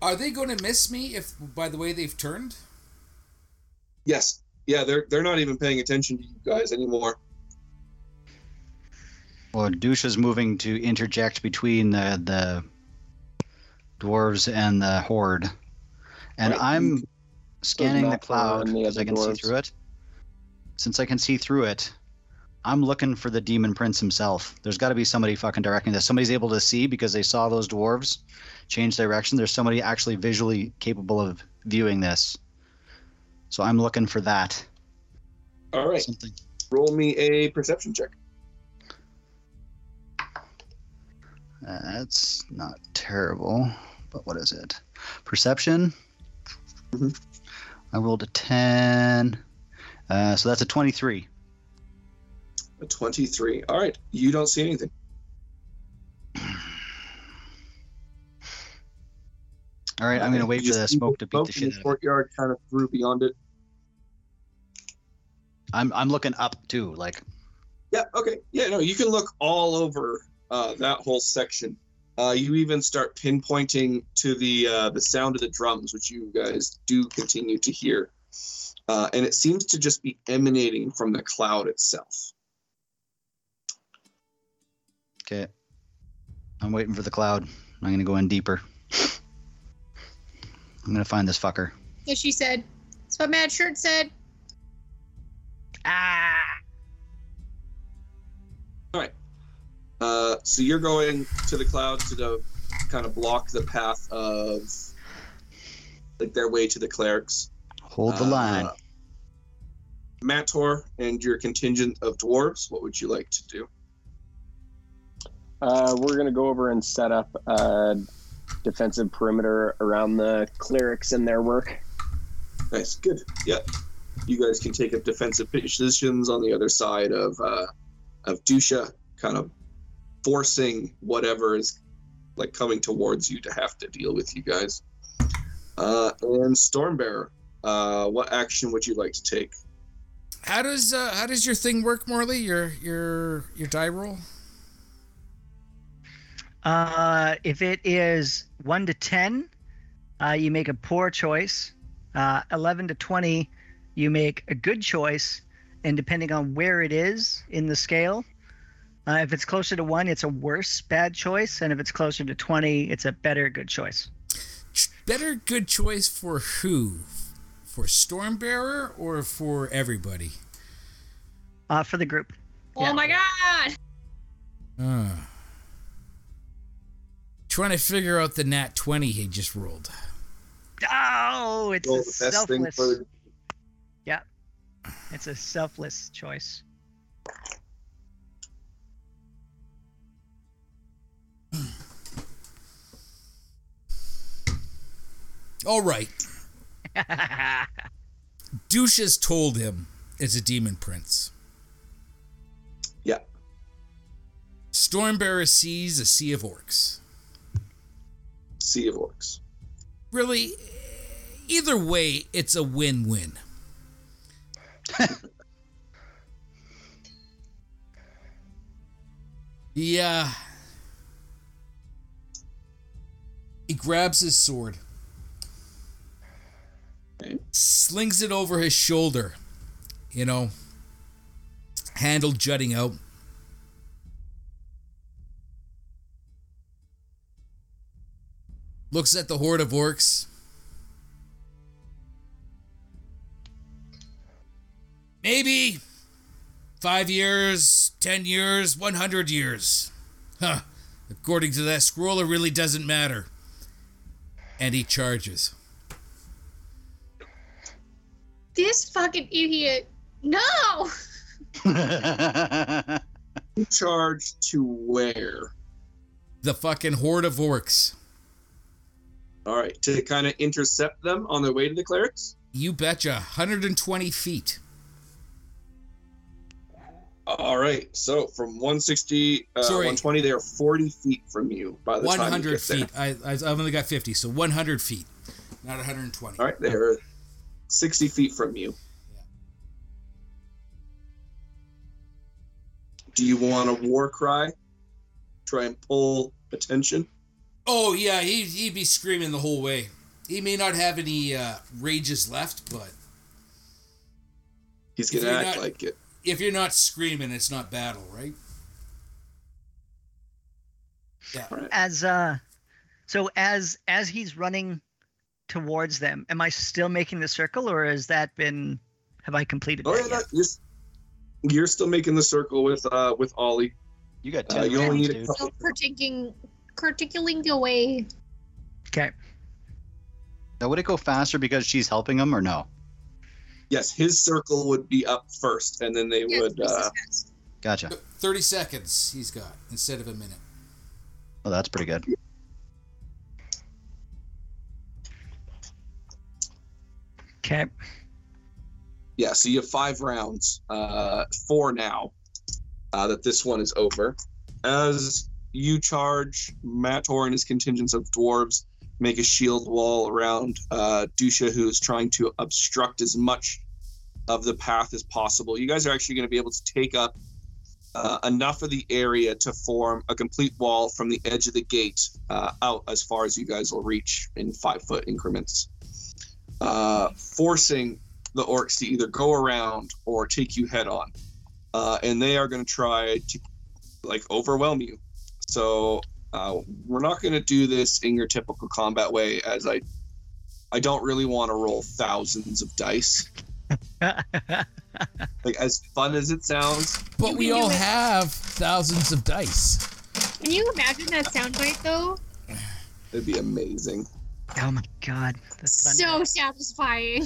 Are they going to miss me if, by the way, they've turned? Yes. Yeah, they're they're not even paying attention to you guys anymore. Well, Dusha's moving to interject between the, the dwarves and the horde. And right. I'm scanning the cloud because I can dwarves. see through it. Since I can see through it, I'm looking for the demon prince himself. There's got to be somebody fucking directing this. Somebody's able to see because they saw those dwarves change direction. There's somebody actually visually capable of viewing this. So I'm looking for that. All right. Something. Roll me a perception check. Uh, that's not terrible, but what is it? Perception? Mm-hmm. I rolled a ten. Uh, so that's a twenty-three. A twenty-three. All right. You don't see anything. All right, I'm going to wait for the smoke to beat the shit out of it. The courtyard kind of grew beyond it. I'm I'm looking up, too, like... Yeah, okay. Yeah, no, you can look all over uh, that whole section. Uh, you even start pinpointing to the uh, the sound of the drums, which you guys do continue to hear. Uh, and it seems to just be emanating from the cloud itself. Okay. I'm waiting for the cloud. I'm going to go in deeper. I'm going to find this fucker. Yeah, she said. That's what Mad Shirt said. Ah. All right. Uh, so you're going to the clouds to the, kind of block the path of like their way to the clerics. Hold the uh, line. Mator and your contingent of dwarves, what would you like to do? Uh, we're going to go over and set up... Uh, defensive perimeter around the clerics and their work. Nice, good. Yeah, you guys can take up defensive positions on the other side of uh, of Dusha, kind of forcing whatever is like coming towards you to have to deal with you guys. Uh, and Stormbearer, uh, what action would you like to take? How does uh, how does your thing work, Morley? Your your your die roll. Uh, if it is one to ten, uh, you make a poor choice. Uh, eleven to twenty, you make a good choice. And depending on where it is in the scale, uh, if it's closer to one, it's a worse bad choice. And if it's closer to twenty, it's a better good choice. Better good choice for who? For Stormbearer or for everybody? Uh, for the group. Oh yeah. My God! Uh. Trying to figure out the nat twenty he just rolled. Oh, it's roll a selfless. For... Yeah, it's a selfless choice. All right. Douche has told him it's a demon prince. Yeah. Stormbearer sees a sea of orcs. Sea of orcs. Really, either way, it's a win-win. Yeah. He grabs his sword, slings it over his shoulder, you know, handle jutting out. looks at the horde of orcs. Maybe five years, ten years, one hundred years. Huh. According to that scroll, it really doesn't matter. And he charges. This fucking idiot. No! You charge to where? The fucking horde of orcs. All right, to kind of intercept them on their way to the clerics? You betcha. one hundred twenty feet. All right, so from one sixty, uh, one twenty, they are forty feet from you by the time you get there. one hundred feet. I, I've only got fifty, so one hundred feet, not one hundred twenty. All right, they are sixty feet from you. Yeah. Do you want a war cry? Try and pull attention? Oh, yeah, he, he'd be screaming the whole way. He may not have any uh, rages left, but... He's going to act not... like it. If you're not screaming, it's not battle, right? Yeah. As uh, so as as he's running towards them, am I still making the circle, or has that been? Have I completed? Oh, that yeah, yet? That, you're, you're still making the circle with uh with Ollie. You got ten. Uh, you only need a couple. So particuling, particuling the way. Okay. Now, would it go faster because she's helping him, or no? Yes, his circle would be up first, and then they yeah, would... Uh, gotcha. thirty seconds he's got, instead of a minute. Oh, that's pretty good. Okay. Yeah, so you have five rounds, uh, four now, uh, that this one is over. As you charge, Mator and his contingents of dwarves make a shield wall around uh, Dusha, who is trying to obstruct as much of the path as possible. You guys are actually going to be able to take up uh, enough of the area to form a complete wall from the edge of the gate uh, out as far as you guys will reach in five-foot increments, uh, forcing the orcs to either go around or take you head-on. Uh, and they are going to try to, like, overwhelm you. So... Uh, we're not going to do this in your typical combat way, as I I don't really want to roll thousands of dice. Like, as fun as it sounds. But we all have thousands of dice. Can you imagine that soundbite, though? It'd be amazing. Oh, my God. That's so satisfying.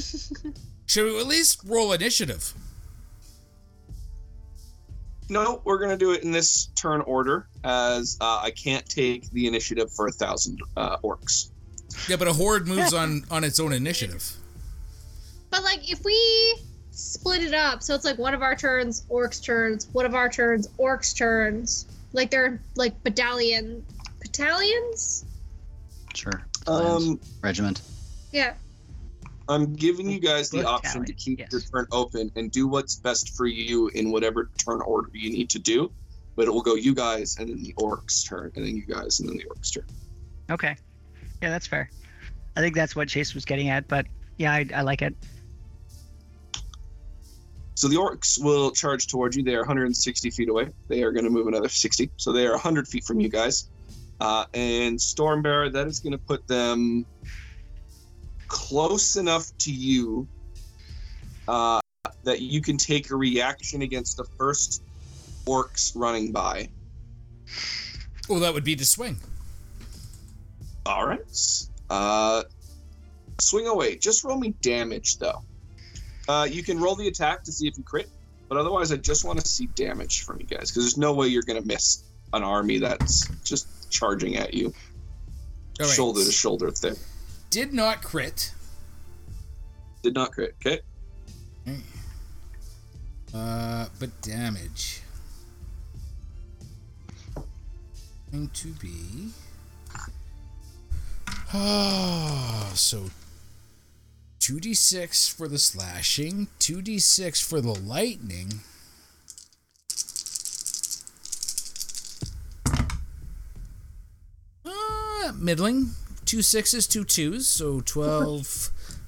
Should we at least roll initiative? No, we're going to do it in this turn order, as uh, I can't take the initiative for a thousand uh, orcs. Yeah, but a horde moves on, on its own initiative. But, like, if we split it up, so it's like one of our turns, orcs' turns, one of our turns, orcs' turns. Like, they're, like, battalion... Battalions? Sure. Um, Regiment. Yeah. I'm giving you guys the option to keep yes. your turn open and do what's best for you in whatever turn order you need to do, but it will go you guys and then the orcs' turn, and then you guys and then the orcs' turn. Okay. Yeah, that's fair. I think that's what Chayse was getting at, but yeah, I, I like it. So the orcs will charge towards you. They are one hundred sixty feet away. They are going to move another sixty, so they are one hundred feet from you guys. Uh, and Stormbearer, that is going to put them... close enough to you uh, that you can take a reaction against the first orcs running by. Well, that would be to swing. All right. Uh, swing away. Just roll me damage, though. Uh, you can roll the attack to see if you crit, but otherwise I just want to see damage from you guys, because there's no way you're going to miss an army that's just charging at you. All right. Shoulder to shoulder thing. Did not crit. Did not crit. Okay. Uh, but damage. Going to be. Oh, so two d six for the slashing, two d six for the lightning. Uh, middling. Two sixes, two twos, so twelve,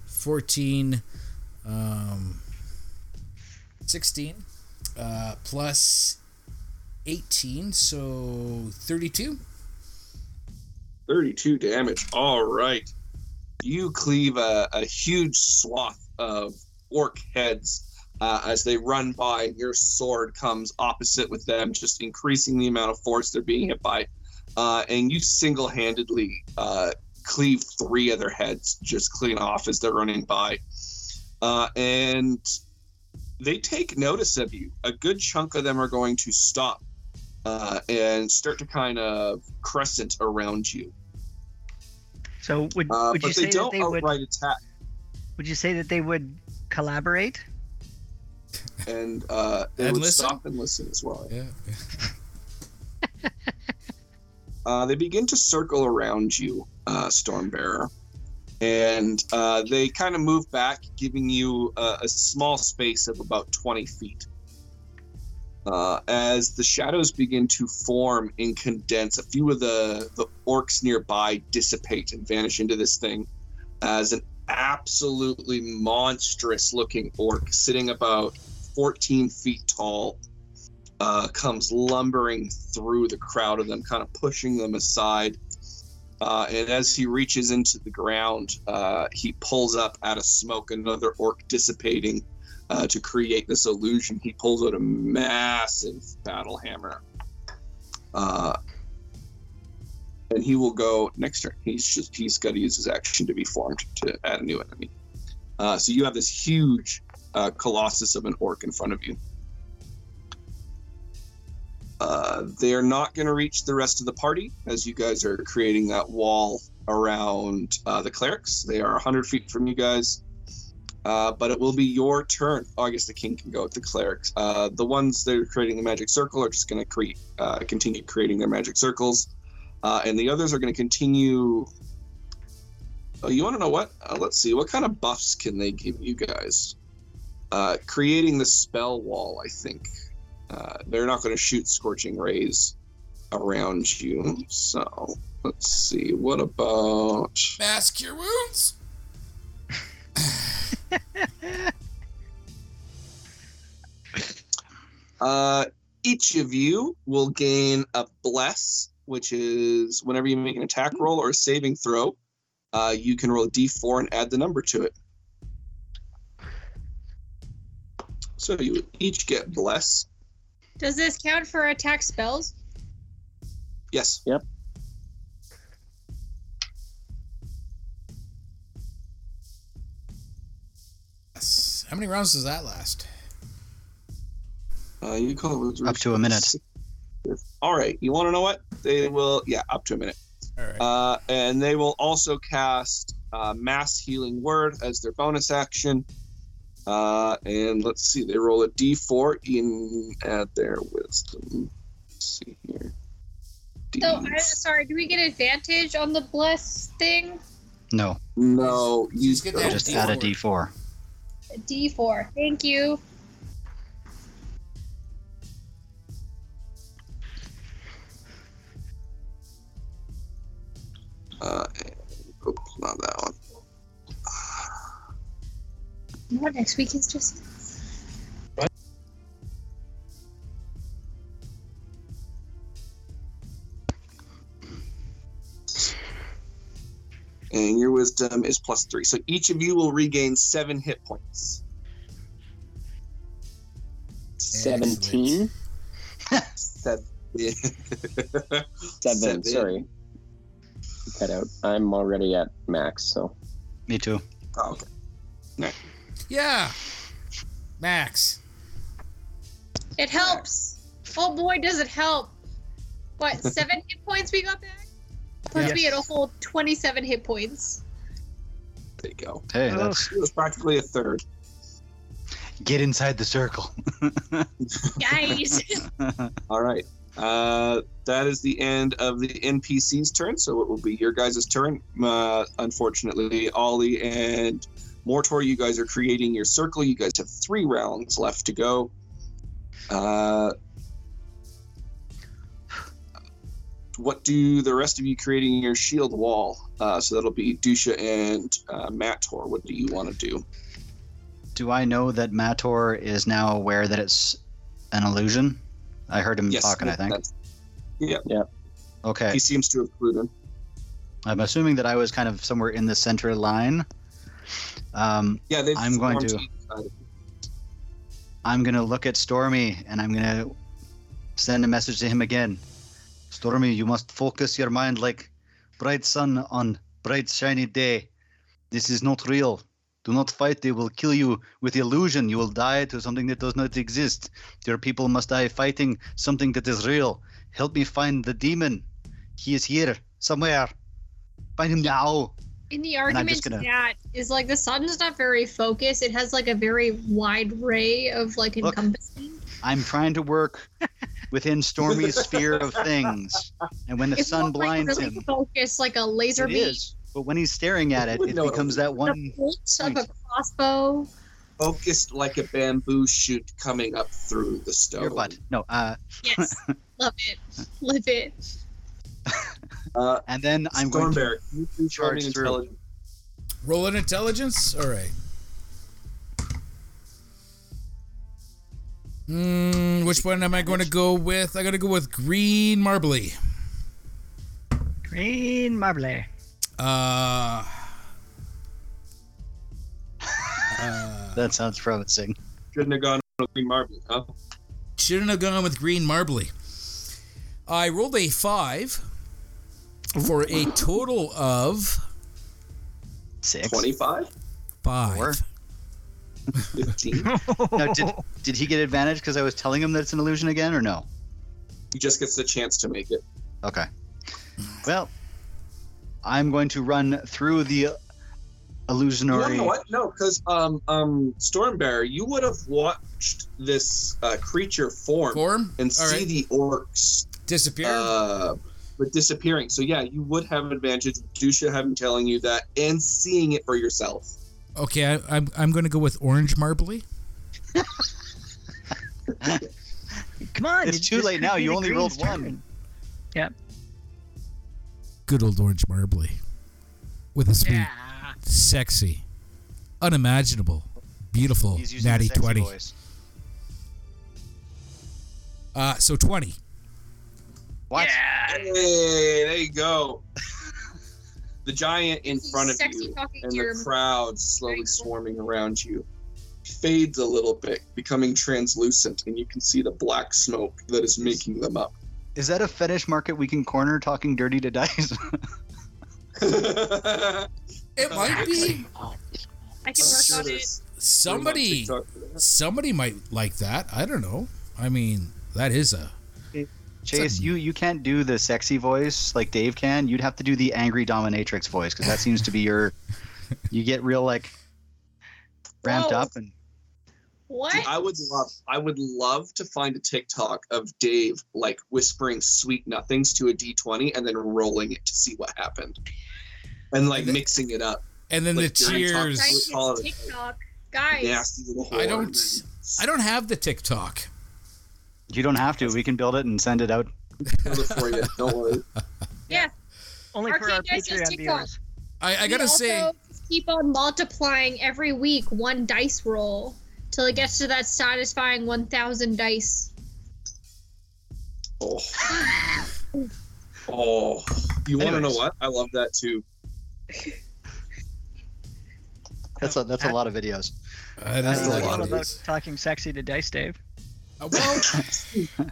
fourteen, um, sixteen, uh, plus eighteen, so thirty-two. thirty-two damage. All right. You cleave a, a huge swath of orc heads uh, as they run by, and your sword comes opposite with them, just increasing the amount of force they're being hit by. Uh, and you single-handedly uh, cleave three of their heads just clean off as they're running by. Uh, and they take notice of you. A good chunk of them are going to stop uh, and start to kind of crescent around you. So would, uh, would you say that they would... outright attack. Would you say that they would collaborate? And uh, they and would listen? stop and listen as well. Yeah. Uh, they begin to circle around you, uh, Stormbearer, and uh, they kind of move back, giving you a, a small space of about twenty feet. Uh, as the shadows begin to form and condense, a few of the, the orcs nearby dissipate and vanish into this thing as an absolutely monstrous-looking orc sitting about fourteen feet tall Uh, comes lumbering through the crowd of them, kind of pushing them aside. Uh, and as he reaches into the ground, uh, he pulls up out of smoke, another orc dissipating uh, to create this illusion. He pulls out a massive battle hammer. Uh, and he will go next turn. He's just he's got to use his action to be formed to add a new enemy. Uh, so you have this huge uh, colossus of an orc in front of you. Uh, they're not going to reach the rest of the party as you guys are creating that wall around uh, the clerics. They are one hundred feet from you guys, uh, but it will be your turn. Oh, I guess the king can go with the clerics. Uh, the ones that are creating the magic circle are just going to cre- uh, continue creating their magic circles, uh, and the others are going to continue... Oh, you want to know what? Uh, let's see. What kind of buffs can they give you guys? Uh, creating the spell wall, I think. Uh, they're not going to shoot Scorching Rays around you, so let's see. What about... Mass Cure Wounds? uh, each of you will gain a Bless, which is whenever you make an attack roll or a saving throw, uh, you can roll a d four and add the number to it. So you each get Bless. Does this count for attack spells? Yes. Yep. Yes. How many rounds does that last? Uh, you call it up to a minute. All right. You want to know what? They will. Yeah, up to a minute. All right. Uh, and they will also cast uh, Mass Healing Word as their bonus action. Uh, and let's see, they roll a d four in at their wisdom. Let's see here. D- so, I'm sorry, do we get advantage on the bless thing? No. No, you just, get just add a d four. A d four, thank you. Uh, oops, not that one. No, next week is just... What? And your wisdom is plus three. So each of you will regain seven hit points. Seventeen? Seven. Seven. Seven, sorry. Cut out. I'm already at max, so... Me too. Oh, okay. All right. Yeah, Max. It helps. Oh boy, does it help! What, seven hit points we got back? Plus yes. We had a whole twenty-seven hit points. There you go. Hey, oh, that's it was practically a third. Get inside the circle. Guys. All right. Uh, that is the end of the N P C's turn. So it will be your guys' turn. Uh, unfortunately, Ollie and Mortor, you guys are creating your circle. You guys have three rounds left to go. Uh, what do the rest of you creating your shield wall? Uh, so that'll be Dusha and uh, Mator. What do you want to do? Do I know that Mator is now aware that it's an illusion? I heard him yes, talking, I think. Yeah. Yeah. Okay. He seems to have clued in. I'm assuming that I was kind of somewhere in the center line. Um, yeah, they've I'm going to. I'm going to look at Stormy, and I'm going to send a message to him again. Stormy, you must focus your mind like bright sun on bright shiny day. This is not real. Do not fight. They will kill you with illusion. You will die to something that does not exist. Your people must die fighting something that is real. Help me find the demon. He is here somewhere. Find him now. In the argument gonna... that is like the sun's not very focused. It has like a very wide ray of like Look, encompassing. I'm trying to work within Stormy's sphere of things, and when the it's sun blinds like really him, focused like a laser it beam. Is. But when he's staring at it, it no. becomes that one point of a crossbow. Focused like a bamboo shoot coming up through the stone. Your butt. No. Uh... Yes. Love it. Live it. Uh, and then I'm going to you charge through. Roll an intelligence? All right. Mm, which one am I going to go with? I got to go with Green Marbley. Green Marbley. Uh, uh, that sounds promising. Shouldn't have gone with Green Marbley, huh? Shouldn't have gone with Green Marbley. I rolled a five for a total of six. twenty-five? Five. Four. fifteen. Now, did, did he get advantage because I was telling him that it's an illusion again, or no? He just gets the chance to make it. Okay. Well, I'm going to run through the illusionary... You know what? No, because um, um, Stormbearer, you would have watched this uh, creature form, form? and All see right. the orcs disappear. Uh, but disappearing. So yeah, you would have an advantage. Dusha have been telling you that and seeing it for yourself. Okay, I, I'm I'm going to go with Orange Marbley. Come on, it's, it's too late now. You only rolled turn. one. Yep. Good old Orange Marbley, with a sweet, yeah. sexy, unimaginable, beautiful natty twenty. Voice. Uh, so twenty. What? Yeah. Hey, there you go. The giant in front of you and the crowd slowly swarming around you fades a little bit, becoming translucent, and you can see the black smoke that is making them up. Is that a fetish market we can corner talking dirty to dice? It might be. I can work on it. Somebody, somebody might like that. I don't know. I mean, that is a... Chayse, you, you can't do the sexy voice like Dave can. You'd have to do the angry dominatrix voice because that seems to be your... You get real, like, ramped Whoa. up. and. What? Dude, I would love I would love to find a TikTok of Dave, like, whispering sweet nothings to a D twenty and then rolling it to see what happened. And, like, and then, mixing it up. And then like, the cheers. Guys, TikTok. Guys. I don't, I don't have the TikTok. You don't have to. We can build it and send it out. Build it for you. Don't worry. Yeah. Only Arcane for our Patreon viewers. I, I gotta say, keep on multiplying every week one dice roll till it gets to that satisfying one thousand dice. Oh. oh. You want to know what? I love that too. that's a that's a lot of videos. Uh, that's that's a lot of about talking sexy to dice, Dave. Well,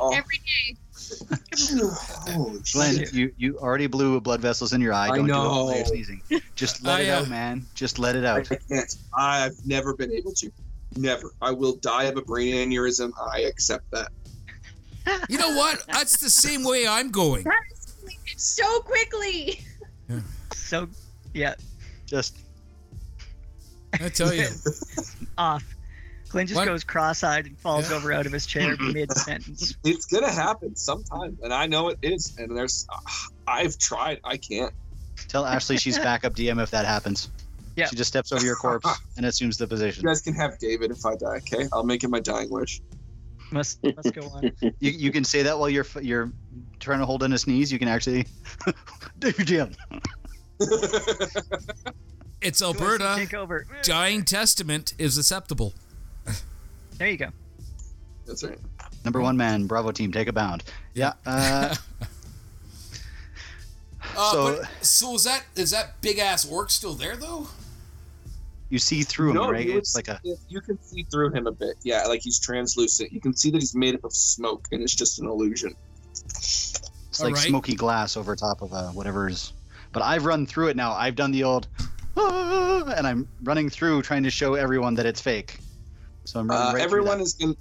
oh. Every day. Oh, Glenn, you, you already blew blood vessels in your eye. Don't I know. Do it while you're sneezing. Just let I, it out, uh, man. Just let it out. I can't. I've never been able to. Never. I will die of a brain aneurysm. I accept that. You know what? That's the same way I'm going. That is so quickly. Yeah. So, yeah. Just. I tell you. Off. Glenn just what? goes cross-eyed and falls yeah. over out of his chair mid-sentence. It's going to happen sometime, and I know it is. And there's, uh, I've tried. I can't. Tell Ashley she's backup D M if that happens. Yeah. She just steps over your corpse and assumes the position. You guys can have David if I die, okay? I'll make it my dying wish. Must, must go on. you you can say that while you're you're trying to hold in a sneeze. You can actually do your D M. It's Alberta. Take over. Dying testament is acceptable. There you go. That's right. Number one man, Bravo team, take a bound. Yeah. Uh, Uh, so, but, so is that is that big ass orc still there though? You see through him, no, right? It's like a you can see through him a bit. Yeah, like he's translucent. You can see that he's made up of smoke, and it's just an illusion. It's All like right. smoky glass over top of uh, whatever's. But I've run through it now. I've done the old, ah, and I'm running through trying to show everyone that it's fake. So I'm running uh, right everyone is going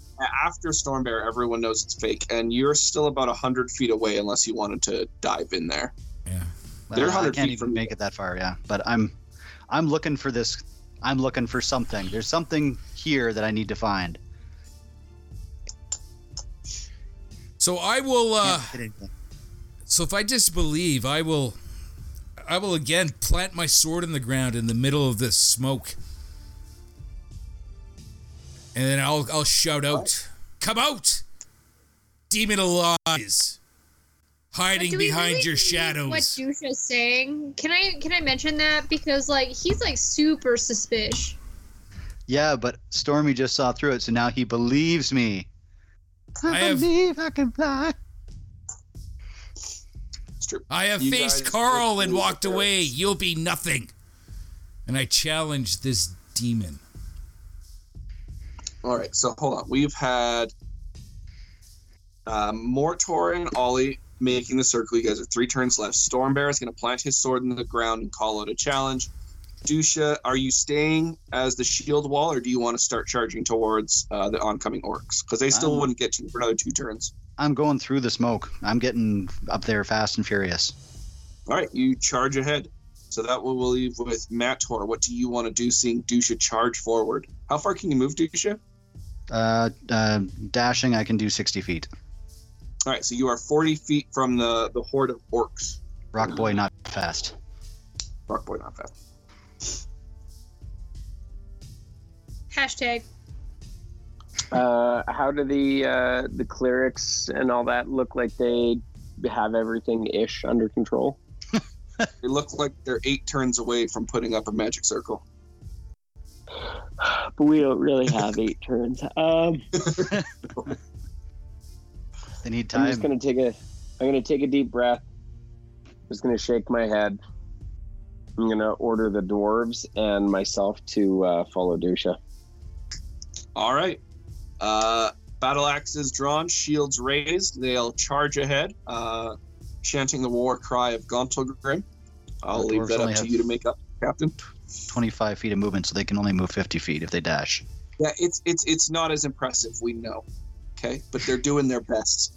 after Stormbearer. Everyone knows it's fake, and you're still about a hundred feet away unless you wanted to dive in there. Yeah, well, I can't feet even from make you. It that far. Yeah, but I'm, I'm looking for this. I'm looking for something. There's something here that I need to find. So I will. Uh, so if I disbelieve, I will. I will again plant my sword in the ground in the middle of this smoke. And then I'll I'll shout out, what? Come out, demon of lies, hiding behind really your shadows. What Dusha's saying? Can I can I mention that because like he's like super suspicious. Yeah, but Stormy just saw through it, so now he believes me. I, I have, believe I can fly. I have you faced Carl and walked yourself. away. You'll be nothing. And I challenge this demon. All right, so hold on. We've had uh, Mortor and Ollie making the circle. You guys have three turns left. Stormbearer is going to plant his sword in the ground and call out a challenge. Dusha, are you staying as the shield wall, or do you want to start charging towards uh, the oncoming orcs? Because they still um, wouldn't get you for another two turns. I'm going through the smoke. I'm getting up there fast and furious. All right, you charge ahead. So that will we'll leave with Mator. What do you want to do seeing Dusha charge forward? How far can you move, Dusha? Uh, uh, dashing, I can do sixty feet. All right, so you are forty feet from the, the horde of orcs. Rock boy, not fast. Rock boy, not fast. Hashtag. Uh, how do the uh, the clerics and all that look like they have everything-ish under control? They look like they're eight turns away from putting up a magic circle. But we don't really have eight turns. Um, they need time. I'm just gonna take a. I'm gonna take a deep breath. I'm just gonna shake my head. I'm gonna order the dwarves and myself to uh, follow Dusha. All right. Uh, battle axes drawn, shields raised. They'll charge ahead, uh, chanting the war cry of Gontalgrim. I'll leave that up to you to make up, Captain. twenty-five feet of movement, so they can only move fifty feet if they dash. Yeah, it's it's it's not as impressive, we know. Okay, but they're doing their best.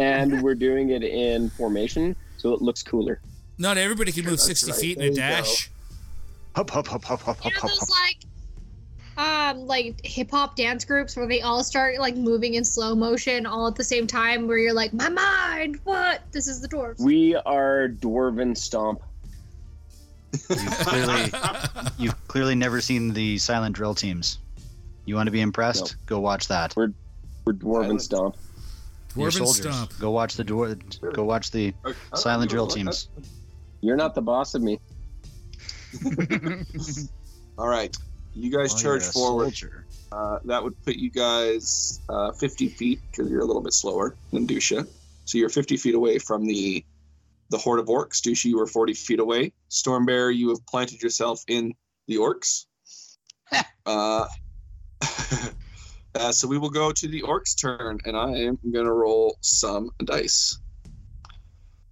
And we're doing it in formation, so it looks cooler. Not everybody can move That's sixty right. feet in there a dash. Hop, hop, hop, hop, hop, hop, hop. Um, like hip hop dance groups where they all start like moving in slow motion all at the same time, where you're like, my mind, what? This is the dwarves. We are Dwarven Stomp. You've clearly, you've clearly never seen the silent drill teams. You want to be impressed? No. Go watch that. We're, we're Dwarven Stomp. Dwarven Stomp. Go watch the dwar- Go watch the okay. silent drill teams. You're not the boss of me. All right. You guys oh, charge forward. Uh, that would put you guys uh, fifty feet because you're a little bit slower than Dusha. So you're fifty feet away from the the horde of orcs. Dusha, you were forty feet away. Stormbearer, you have planted yourself in the orcs. uh, uh, so we will go to the orcs' turn, and I am going to roll some dice.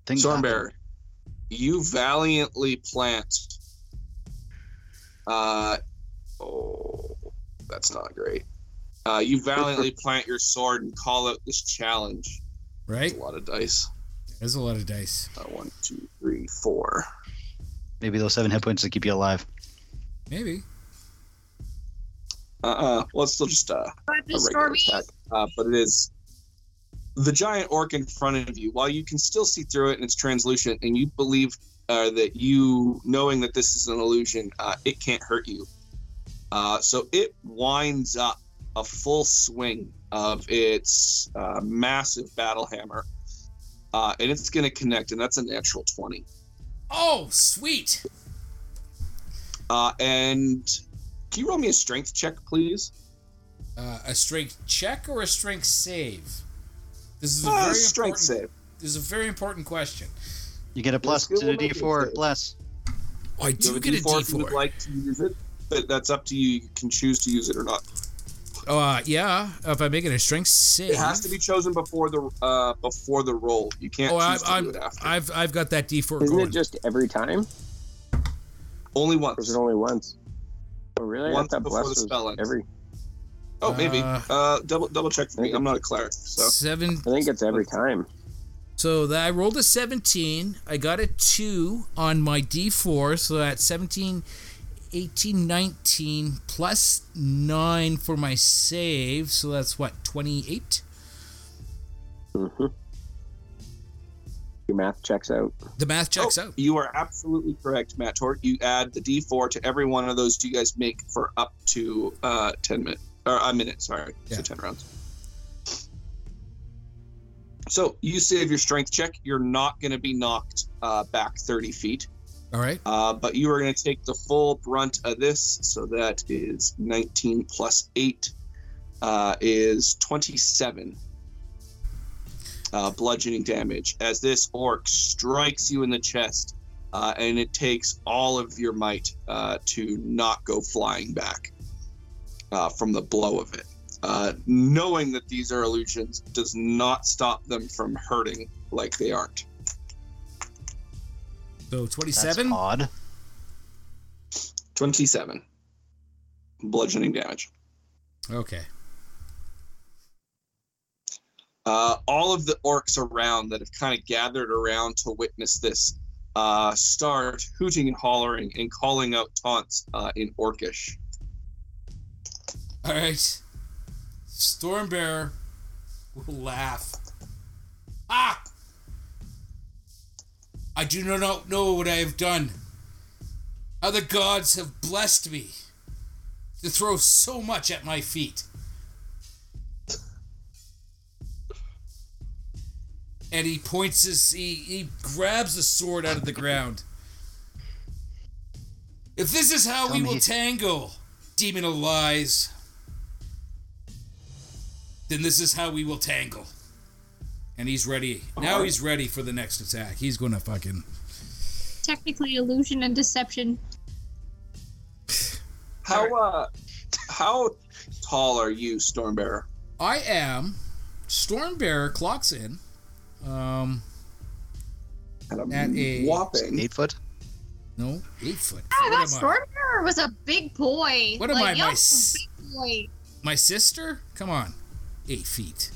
Things Stormbearer, happen. You valiantly plant... Uh, Oh, that's not great. Uh, you valiantly plant your sword and call out this challenge. Right? That's a lot of dice. There's a lot of dice. Uh, one, two, three, four. Maybe those seven hit points to keep you alive. Maybe. Uh-uh. Well, it's still just uh, a regular attack. Uh, but it is the giant orc in front of you. While you can still see through it and it's translucent, and you believe uh, that you, knowing that this is an illusion, uh, it can't hurt you. Uh, so it winds up a full swing of its uh, massive battle hammer, uh, and it's going to connect, and that's a natural twenty. Oh, sweet! Uh, and can you roll me a strength check, please? Uh, a strength check or a strength save? This is a uh, very strength important, save. This is a very important question. You get a plus to the D four. Bless. Oh, I do get a D four. If you would like to use it, but that's up to you. You can choose to use it or not. Uh, yeah, if I make it a strength save, it has to be chosen before the uh, before the roll. You can't oh, choose I've, to do it after. I've I've got that D four. Isn't going. It just every time? Only once. Or is it only once? Oh, really? Once before the spell ends. Every. Oh, maybe. Uh, uh, double double check for me. I'm not a cleric, so seven. I think it's every time. So that I rolled a seventeen. I got a two on my D four, so that's seventeen. eighteen, nineteen, plus nine for my save, so that's what, twenty-eight? Mm-hmm. Your math checks out. The math checks oh, out. You are absolutely correct, Matt Tort. You add the D four to every one of those you guys make for up to uh, ten minutes, or a minute, sorry, yeah. So ten rounds. So you save your strength check. You're not going to be knocked uh, back thirty feet. All right. Uh, but you are going to take the full brunt of this, so that is nineteen plus eight uh, is twenty-seven uh, bludgeoning damage as this orc strikes you in the chest, uh, and it takes all of your might uh, to not go flying back uh, from the blow of it. Uh, knowing that these are illusions does not stop them from hurting like they aren't. So twenty-seven? That's odd. twenty-seven. Bludgeoning damage. Okay. Uh, all of the orcs around that have kind of gathered around to witness this uh, start hooting and hollering and calling out taunts uh, in Orcish. All right. Stormbearer will laugh. Ah! I do not know what I have done. Other gods have blessed me to throw so much at my feet. And he points his... He, he grabs a sword out of the ground. If this is how Tell we me. will tangle, demon of lies, then this is how we will tangle. And he's ready. Now he's ready for the next attack. He's going to fucking... Technically, illusion and deception. How uh, how tall are you, Stormbearer? I am. Stormbearer clocks in. Um, at a, at a whopping... Eight foot? No, eight foot. I thought Stormbearer was a big boy. What am I, my... Big boy. My sister? Come on. Eight feet.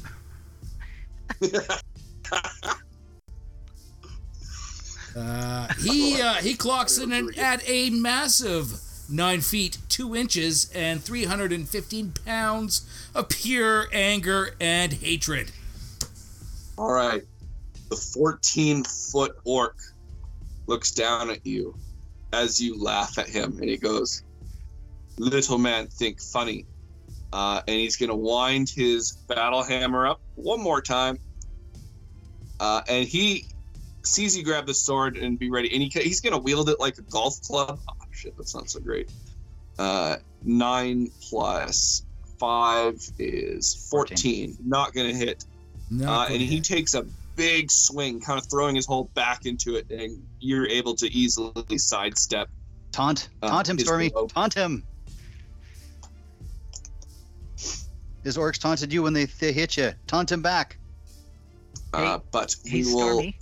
uh, he uh, he clocks in and at a massive nine feet two inches and three hundred and fifteen pounds of pure anger and hatred. All right, the fourteen foot orc looks down at you as you laugh at him, and he goes, "Little man, think funny." Uh, and he's going to wind his battle hammer up one more time. Uh, and he sees you grab the sword and be ready. And he, he's going to wield it like a golf club. Oh, shit, that's not so great. Uh, nine plus five is fourteen. fourteen. Not going to hit. No, uh, and he takes a big swing, kind of throwing his whole back into it. And you're able to easily sidestep. Taunt. Taunt uh, him, Stormy. Blow. Taunt him. His orcs taunted you when they, they hit you. Taunt him back. Uh, hey, but he hey, will. Stormy.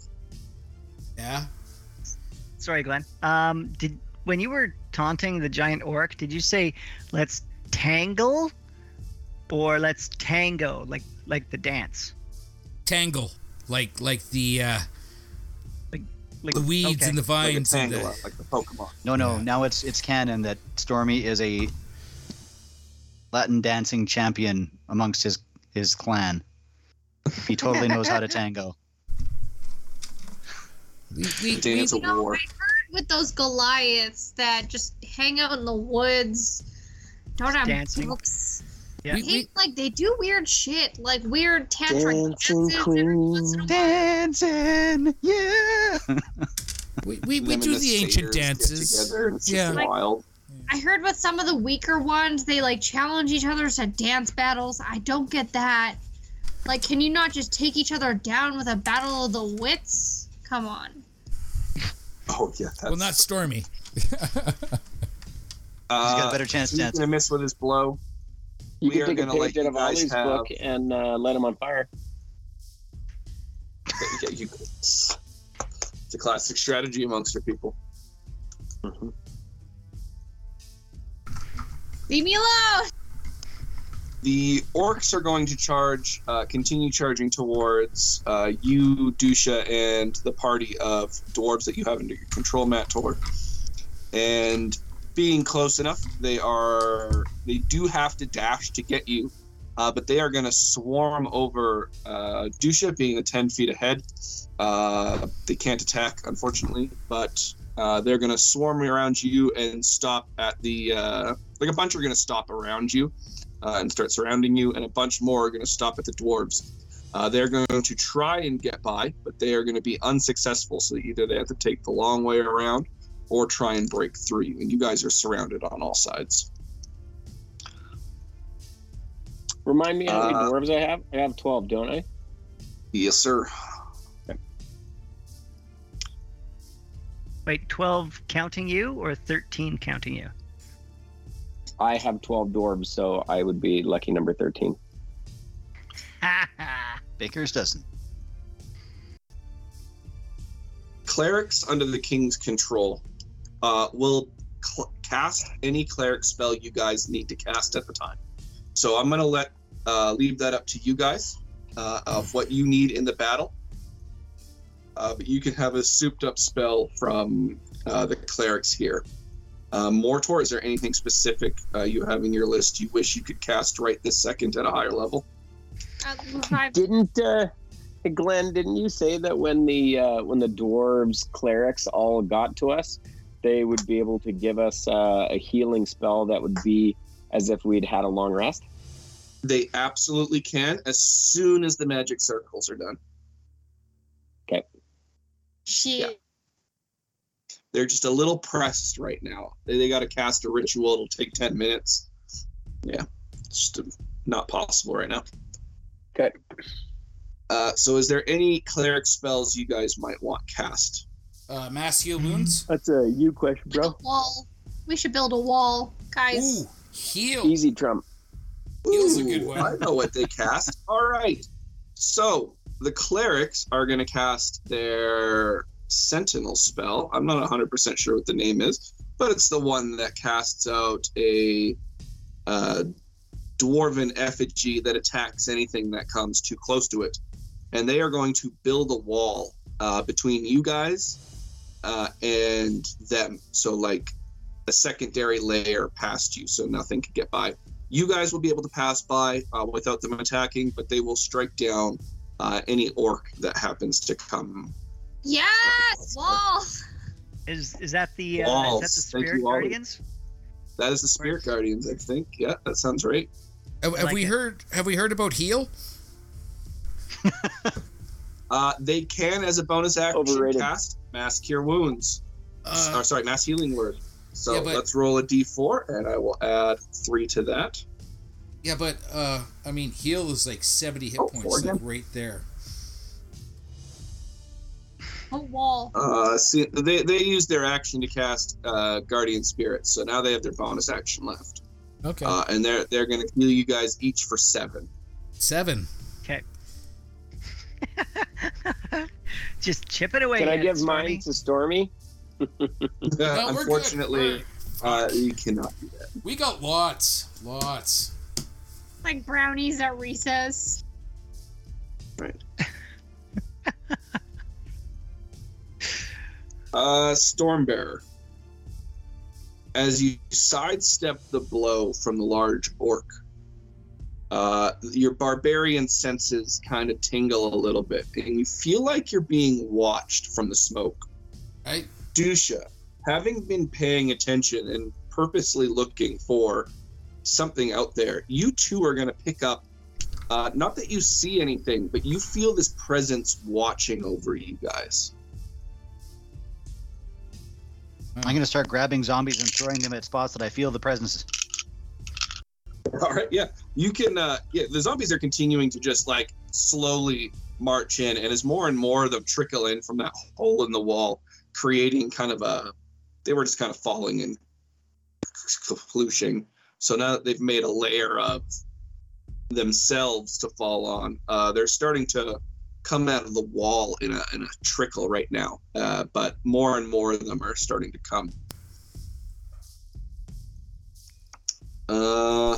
Yeah. Sorry, Glenn. Um, did when you were taunting the giant orc, did you say "let's tangle" or "let's tango" like like the dance? Tangle, like like the uh, like, like the weeds okay. and the vines like and the like the Pokemon. No, no. Yeah. Now it's it's canon that Stormy is a Latin dancing champion amongst his, his clan. He totally knows how to tango. We, we, we dance we, a war. Know, I heard with those Goliaths that just hang out in the woods, don't have dancing. Books. Yeah. We, we, like they do weird shit, like weird tantric dances. Dancing, yeah. we we, we do the, the ancient dances. It's yeah. Just wild. I heard with some of the weaker ones, they like challenge each other to dance battles. I don't get that. Like, can you not just take each other down with a battle of the wits? Come on. Oh yeah. That's... Well, not Stormy. uh, He's got a better chance. He's gonna miss with his blow. You we can are take gonna a page out of Ollie's have... book and uh, light him on fire. Yeah, you could. It's a classic strategy amongst your people. Mm-hmm. Leave me alone! The orcs are going to charge, uh, continue charging towards uh, you, Dusha, and the party of dwarves that you have under your control, Mator. And being close enough, they are, they do have to dash to get you, uh, but they are going to swarm over uh, Dusha, being a ten feet ahead. Uh, they can't attack, unfortunately, but uh, they're going to swarm around you and stop at the, uh, like a bunch are going to stop around you. Uh, and start surrounding you, and a bunch more are going to stop at the dwarves. Uh, they're going to try and get by, but they are going to be unsuccessful, so either they have to take the long way around or try and break through you, and you guys are surrounded on all sides. Remind me how many uh, dwarves I have? I have twelve, don't I? Yes, sir. Okay. Wait, twelve counting you, or thirteen counting you? I have twelve dwarves, so I would be lucky number thirteen. Baker's dozen. Clerics under the king's control uh, will cl- cast any cleric spell you guys need to cast at the time. So I'm going to let uh, leave that up to you guys uh, of what you need in the battle. Uh, but you can have a souped-up spell from uh, the clerics here. Uh, Mortor, is there anything specific uh, you have in your list you wish you could cast right this second at a higher level? Didn't uh, Glenn? Didn't you say that when the uh, when the dwarves clerics all got to us, they would be able to give us uh, a healing spell that would be as if we'd had a long rest? They absolutely can as soon as the magic circles are done. Okay. Shit. Yeah. They're just a little pressed right now. They, they got to cast a ritual. It'll take ten minutes. Yeah, it's just not possible right now. Okay. Uh, so is there any cleric spells you guys might want cast? Uh, mass heal wounds? That's a you question, bro. Wall. We should build a wall, guys. Ooh, heal. Easy, Trump. Heal's a good one. I know what they cast. All right. So the clerics are going to cast their... Sentinel spell. I'm not one hundred percent sure what the name is, but it's the one that casts out a uh, dwarven effigy that attacks anything that comes too close to it. And they are going to build a wall uh, between you guys uh, and them. So like a secondary layer past you, so nothing can get by. You guys will be able to pass by uh, without them attacking, but they will strike down uh, any orc that happens to come. Yes! Walls! Is is that the uh, is that the Spirit Guardians? That is the Spirit Guardians, I think. Yeah, that sounds right. Have, have like we it. heard have we heard about heal? uh, they can as a bonus action Overrated. cast Mass Cure Wounds. Uh, oh, sorry, Mass Healing Word. So yeah, but, let's roll a d four and I will add three to that. Yeah, but uh, I mean heal is like seventy hit oh, points like right there. A wall. Uh, see, they they used their action to cast uh, Guardian Spirits, so now they have their bonus action left. Okay. Uh, and they're they're going to heal you guys each for seven. Seven. Okay. Just chip it away. Can I give Stormy. mine to Stormy? no, Unfortunately, uh, you cannot do that. We got lots, lots. Like brownies at recess. Right. Uh, Stormbearer. As you sidestep the blow from the large orc, uh, your barbarian senses kind of tingle a little bit, and you feel like you're being watched from the smoke. Right. Dusha, having been paying attention and purposely looking for something out there, you two are going to pick up, uh, not that you see anything, but you feel this presence watching over you guys. I'm going to start grabbing zombies and throwing them at spots that I feel the presence. All right, yeah. You can, uh, yeah, the zombies are continuing to just, like, slowly march in, and as more and more of them trickle in from that hole in the wall, creating kind of a, they were just kind of falling and flooshing. So now that they've made a layer of themselves to fall on, uh, they're starting to come out of the wall in a, in a trickle right now. Uh, but more and more of them are starting to come. Uh,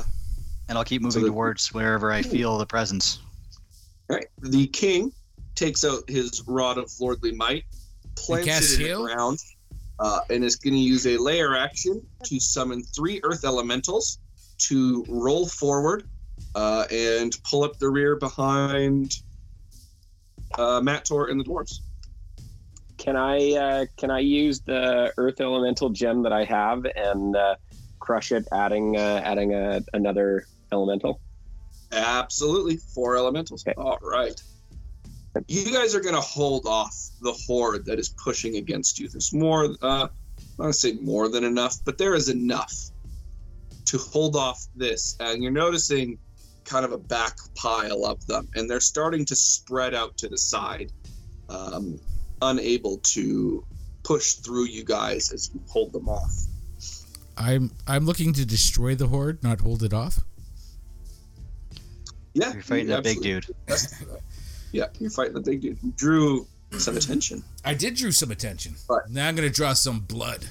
and I'll keep moving so the, towards wherever I feel the presence. All right. The king takes out his rod of lordly might, plants it in the ground, uh, and is going to use a layer action to summon three earth elementals to roll forward uh, and pull up the rear behind uh, Mattor and the dwarves. Can I uh, can I use the earth elemental gem that I have and uh, crush it, adding uh, adding a, another elemental? Absolutely, four elementals. Okay. All right. You guys are going to hold off the horde that is pushing against you. There's more, uh, I want to say more than enough, but there is enough to hold off this. And you're noticing kind of a back pile of them, and they're starting to spread out to the side, um, unable to push through you guys as you hold them off. I'm I'm looking to destroy the horde, not hold it off. Yeah, you're fighting that big dude. Yeah, you're fighting the big dude. You drew some attention. I did drew some attention. But now I'm going to draw some blood.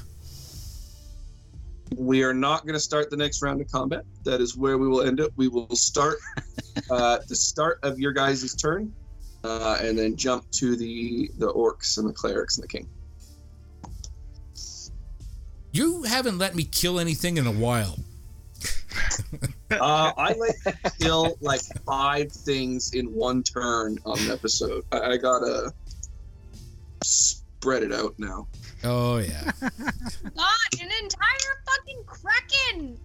We are not going to start the next round of combat. That is where we will end it. We will start uh, the start of your guys' turn, uh, and then jump to the, the orcs and the clerics and the king. You haven't let me kill anything in a while. uh, I like kill like five things in one turn on an episode. I, I gotta spread it out now. Oh yeah. God, an entire fucking kraken.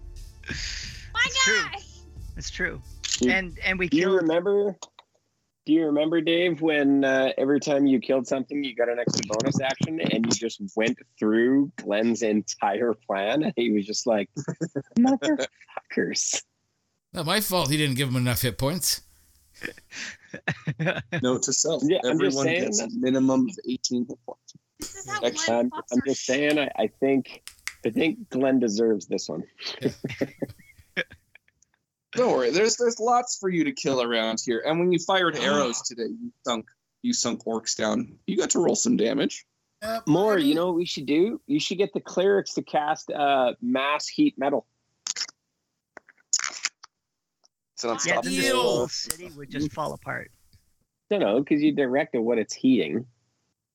My it's guy. True. It's true. You, and and we. Do killed. you remember? Do you remember, Dave, when uh, every time you killed something, you got an extra bonus action, and you just went through Glenn's entire plan? And he was just like, motherfuckers. Not my fault he didn't give him enough hit points. Note to self. Yeah, everyone gets a minimum of eighteen hit points. Next time, I'm just saying, I, I think I think Glenn deserves this one. Don't worry, there's there's lots for you to kill around here. And when you fired arrows today, you sunk you sunk orcs down. You got to roll some damage. Uh, More, you know what we should do? You should get the clerics to cast uh, mass heat metal. So that's yeah, the whole city would just fall apart. No, no, because you direct at what it's heating.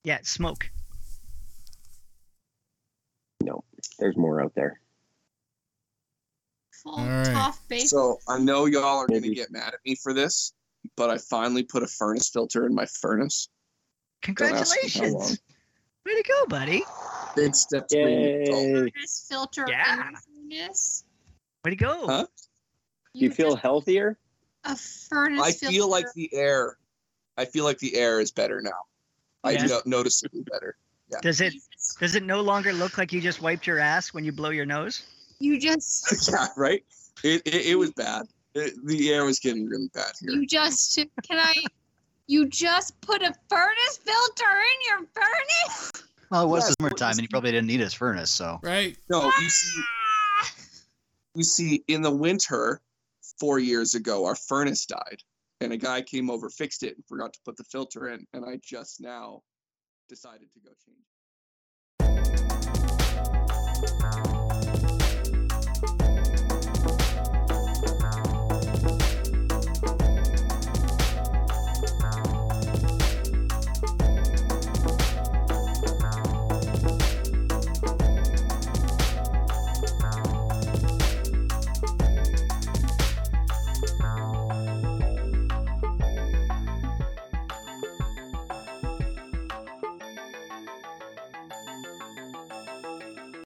Yeah, it's smoke. No, there's more out there. All right. So I know y'all are going to get mad at me for this, but I finally put a furnace filter in my furnace. Congratulations. Way to go, buddy. Big step to me. Furnace filter yeah. in furnace. Way to go. Huh? You, you feel healthier? A furnace I filter. feel like the air. I feel like the air is better now. Yes. I do notice it better. Yeah. Does it does it no longer look like you just wiped your ass when you blow your nose? You just... Yeah, right? It it, it was bad. It, the air was getting really bad here. You just... Can I... You just put a furnace filter in your furnace? Well, it was yeah, summertime, and he probably didn't need his furnace, so... Right. No, you see... You see, in the winter, four years ago, our furnace died, and a guy came over, fixed it, and forgot to put the filter in, and I just now decided to go change it.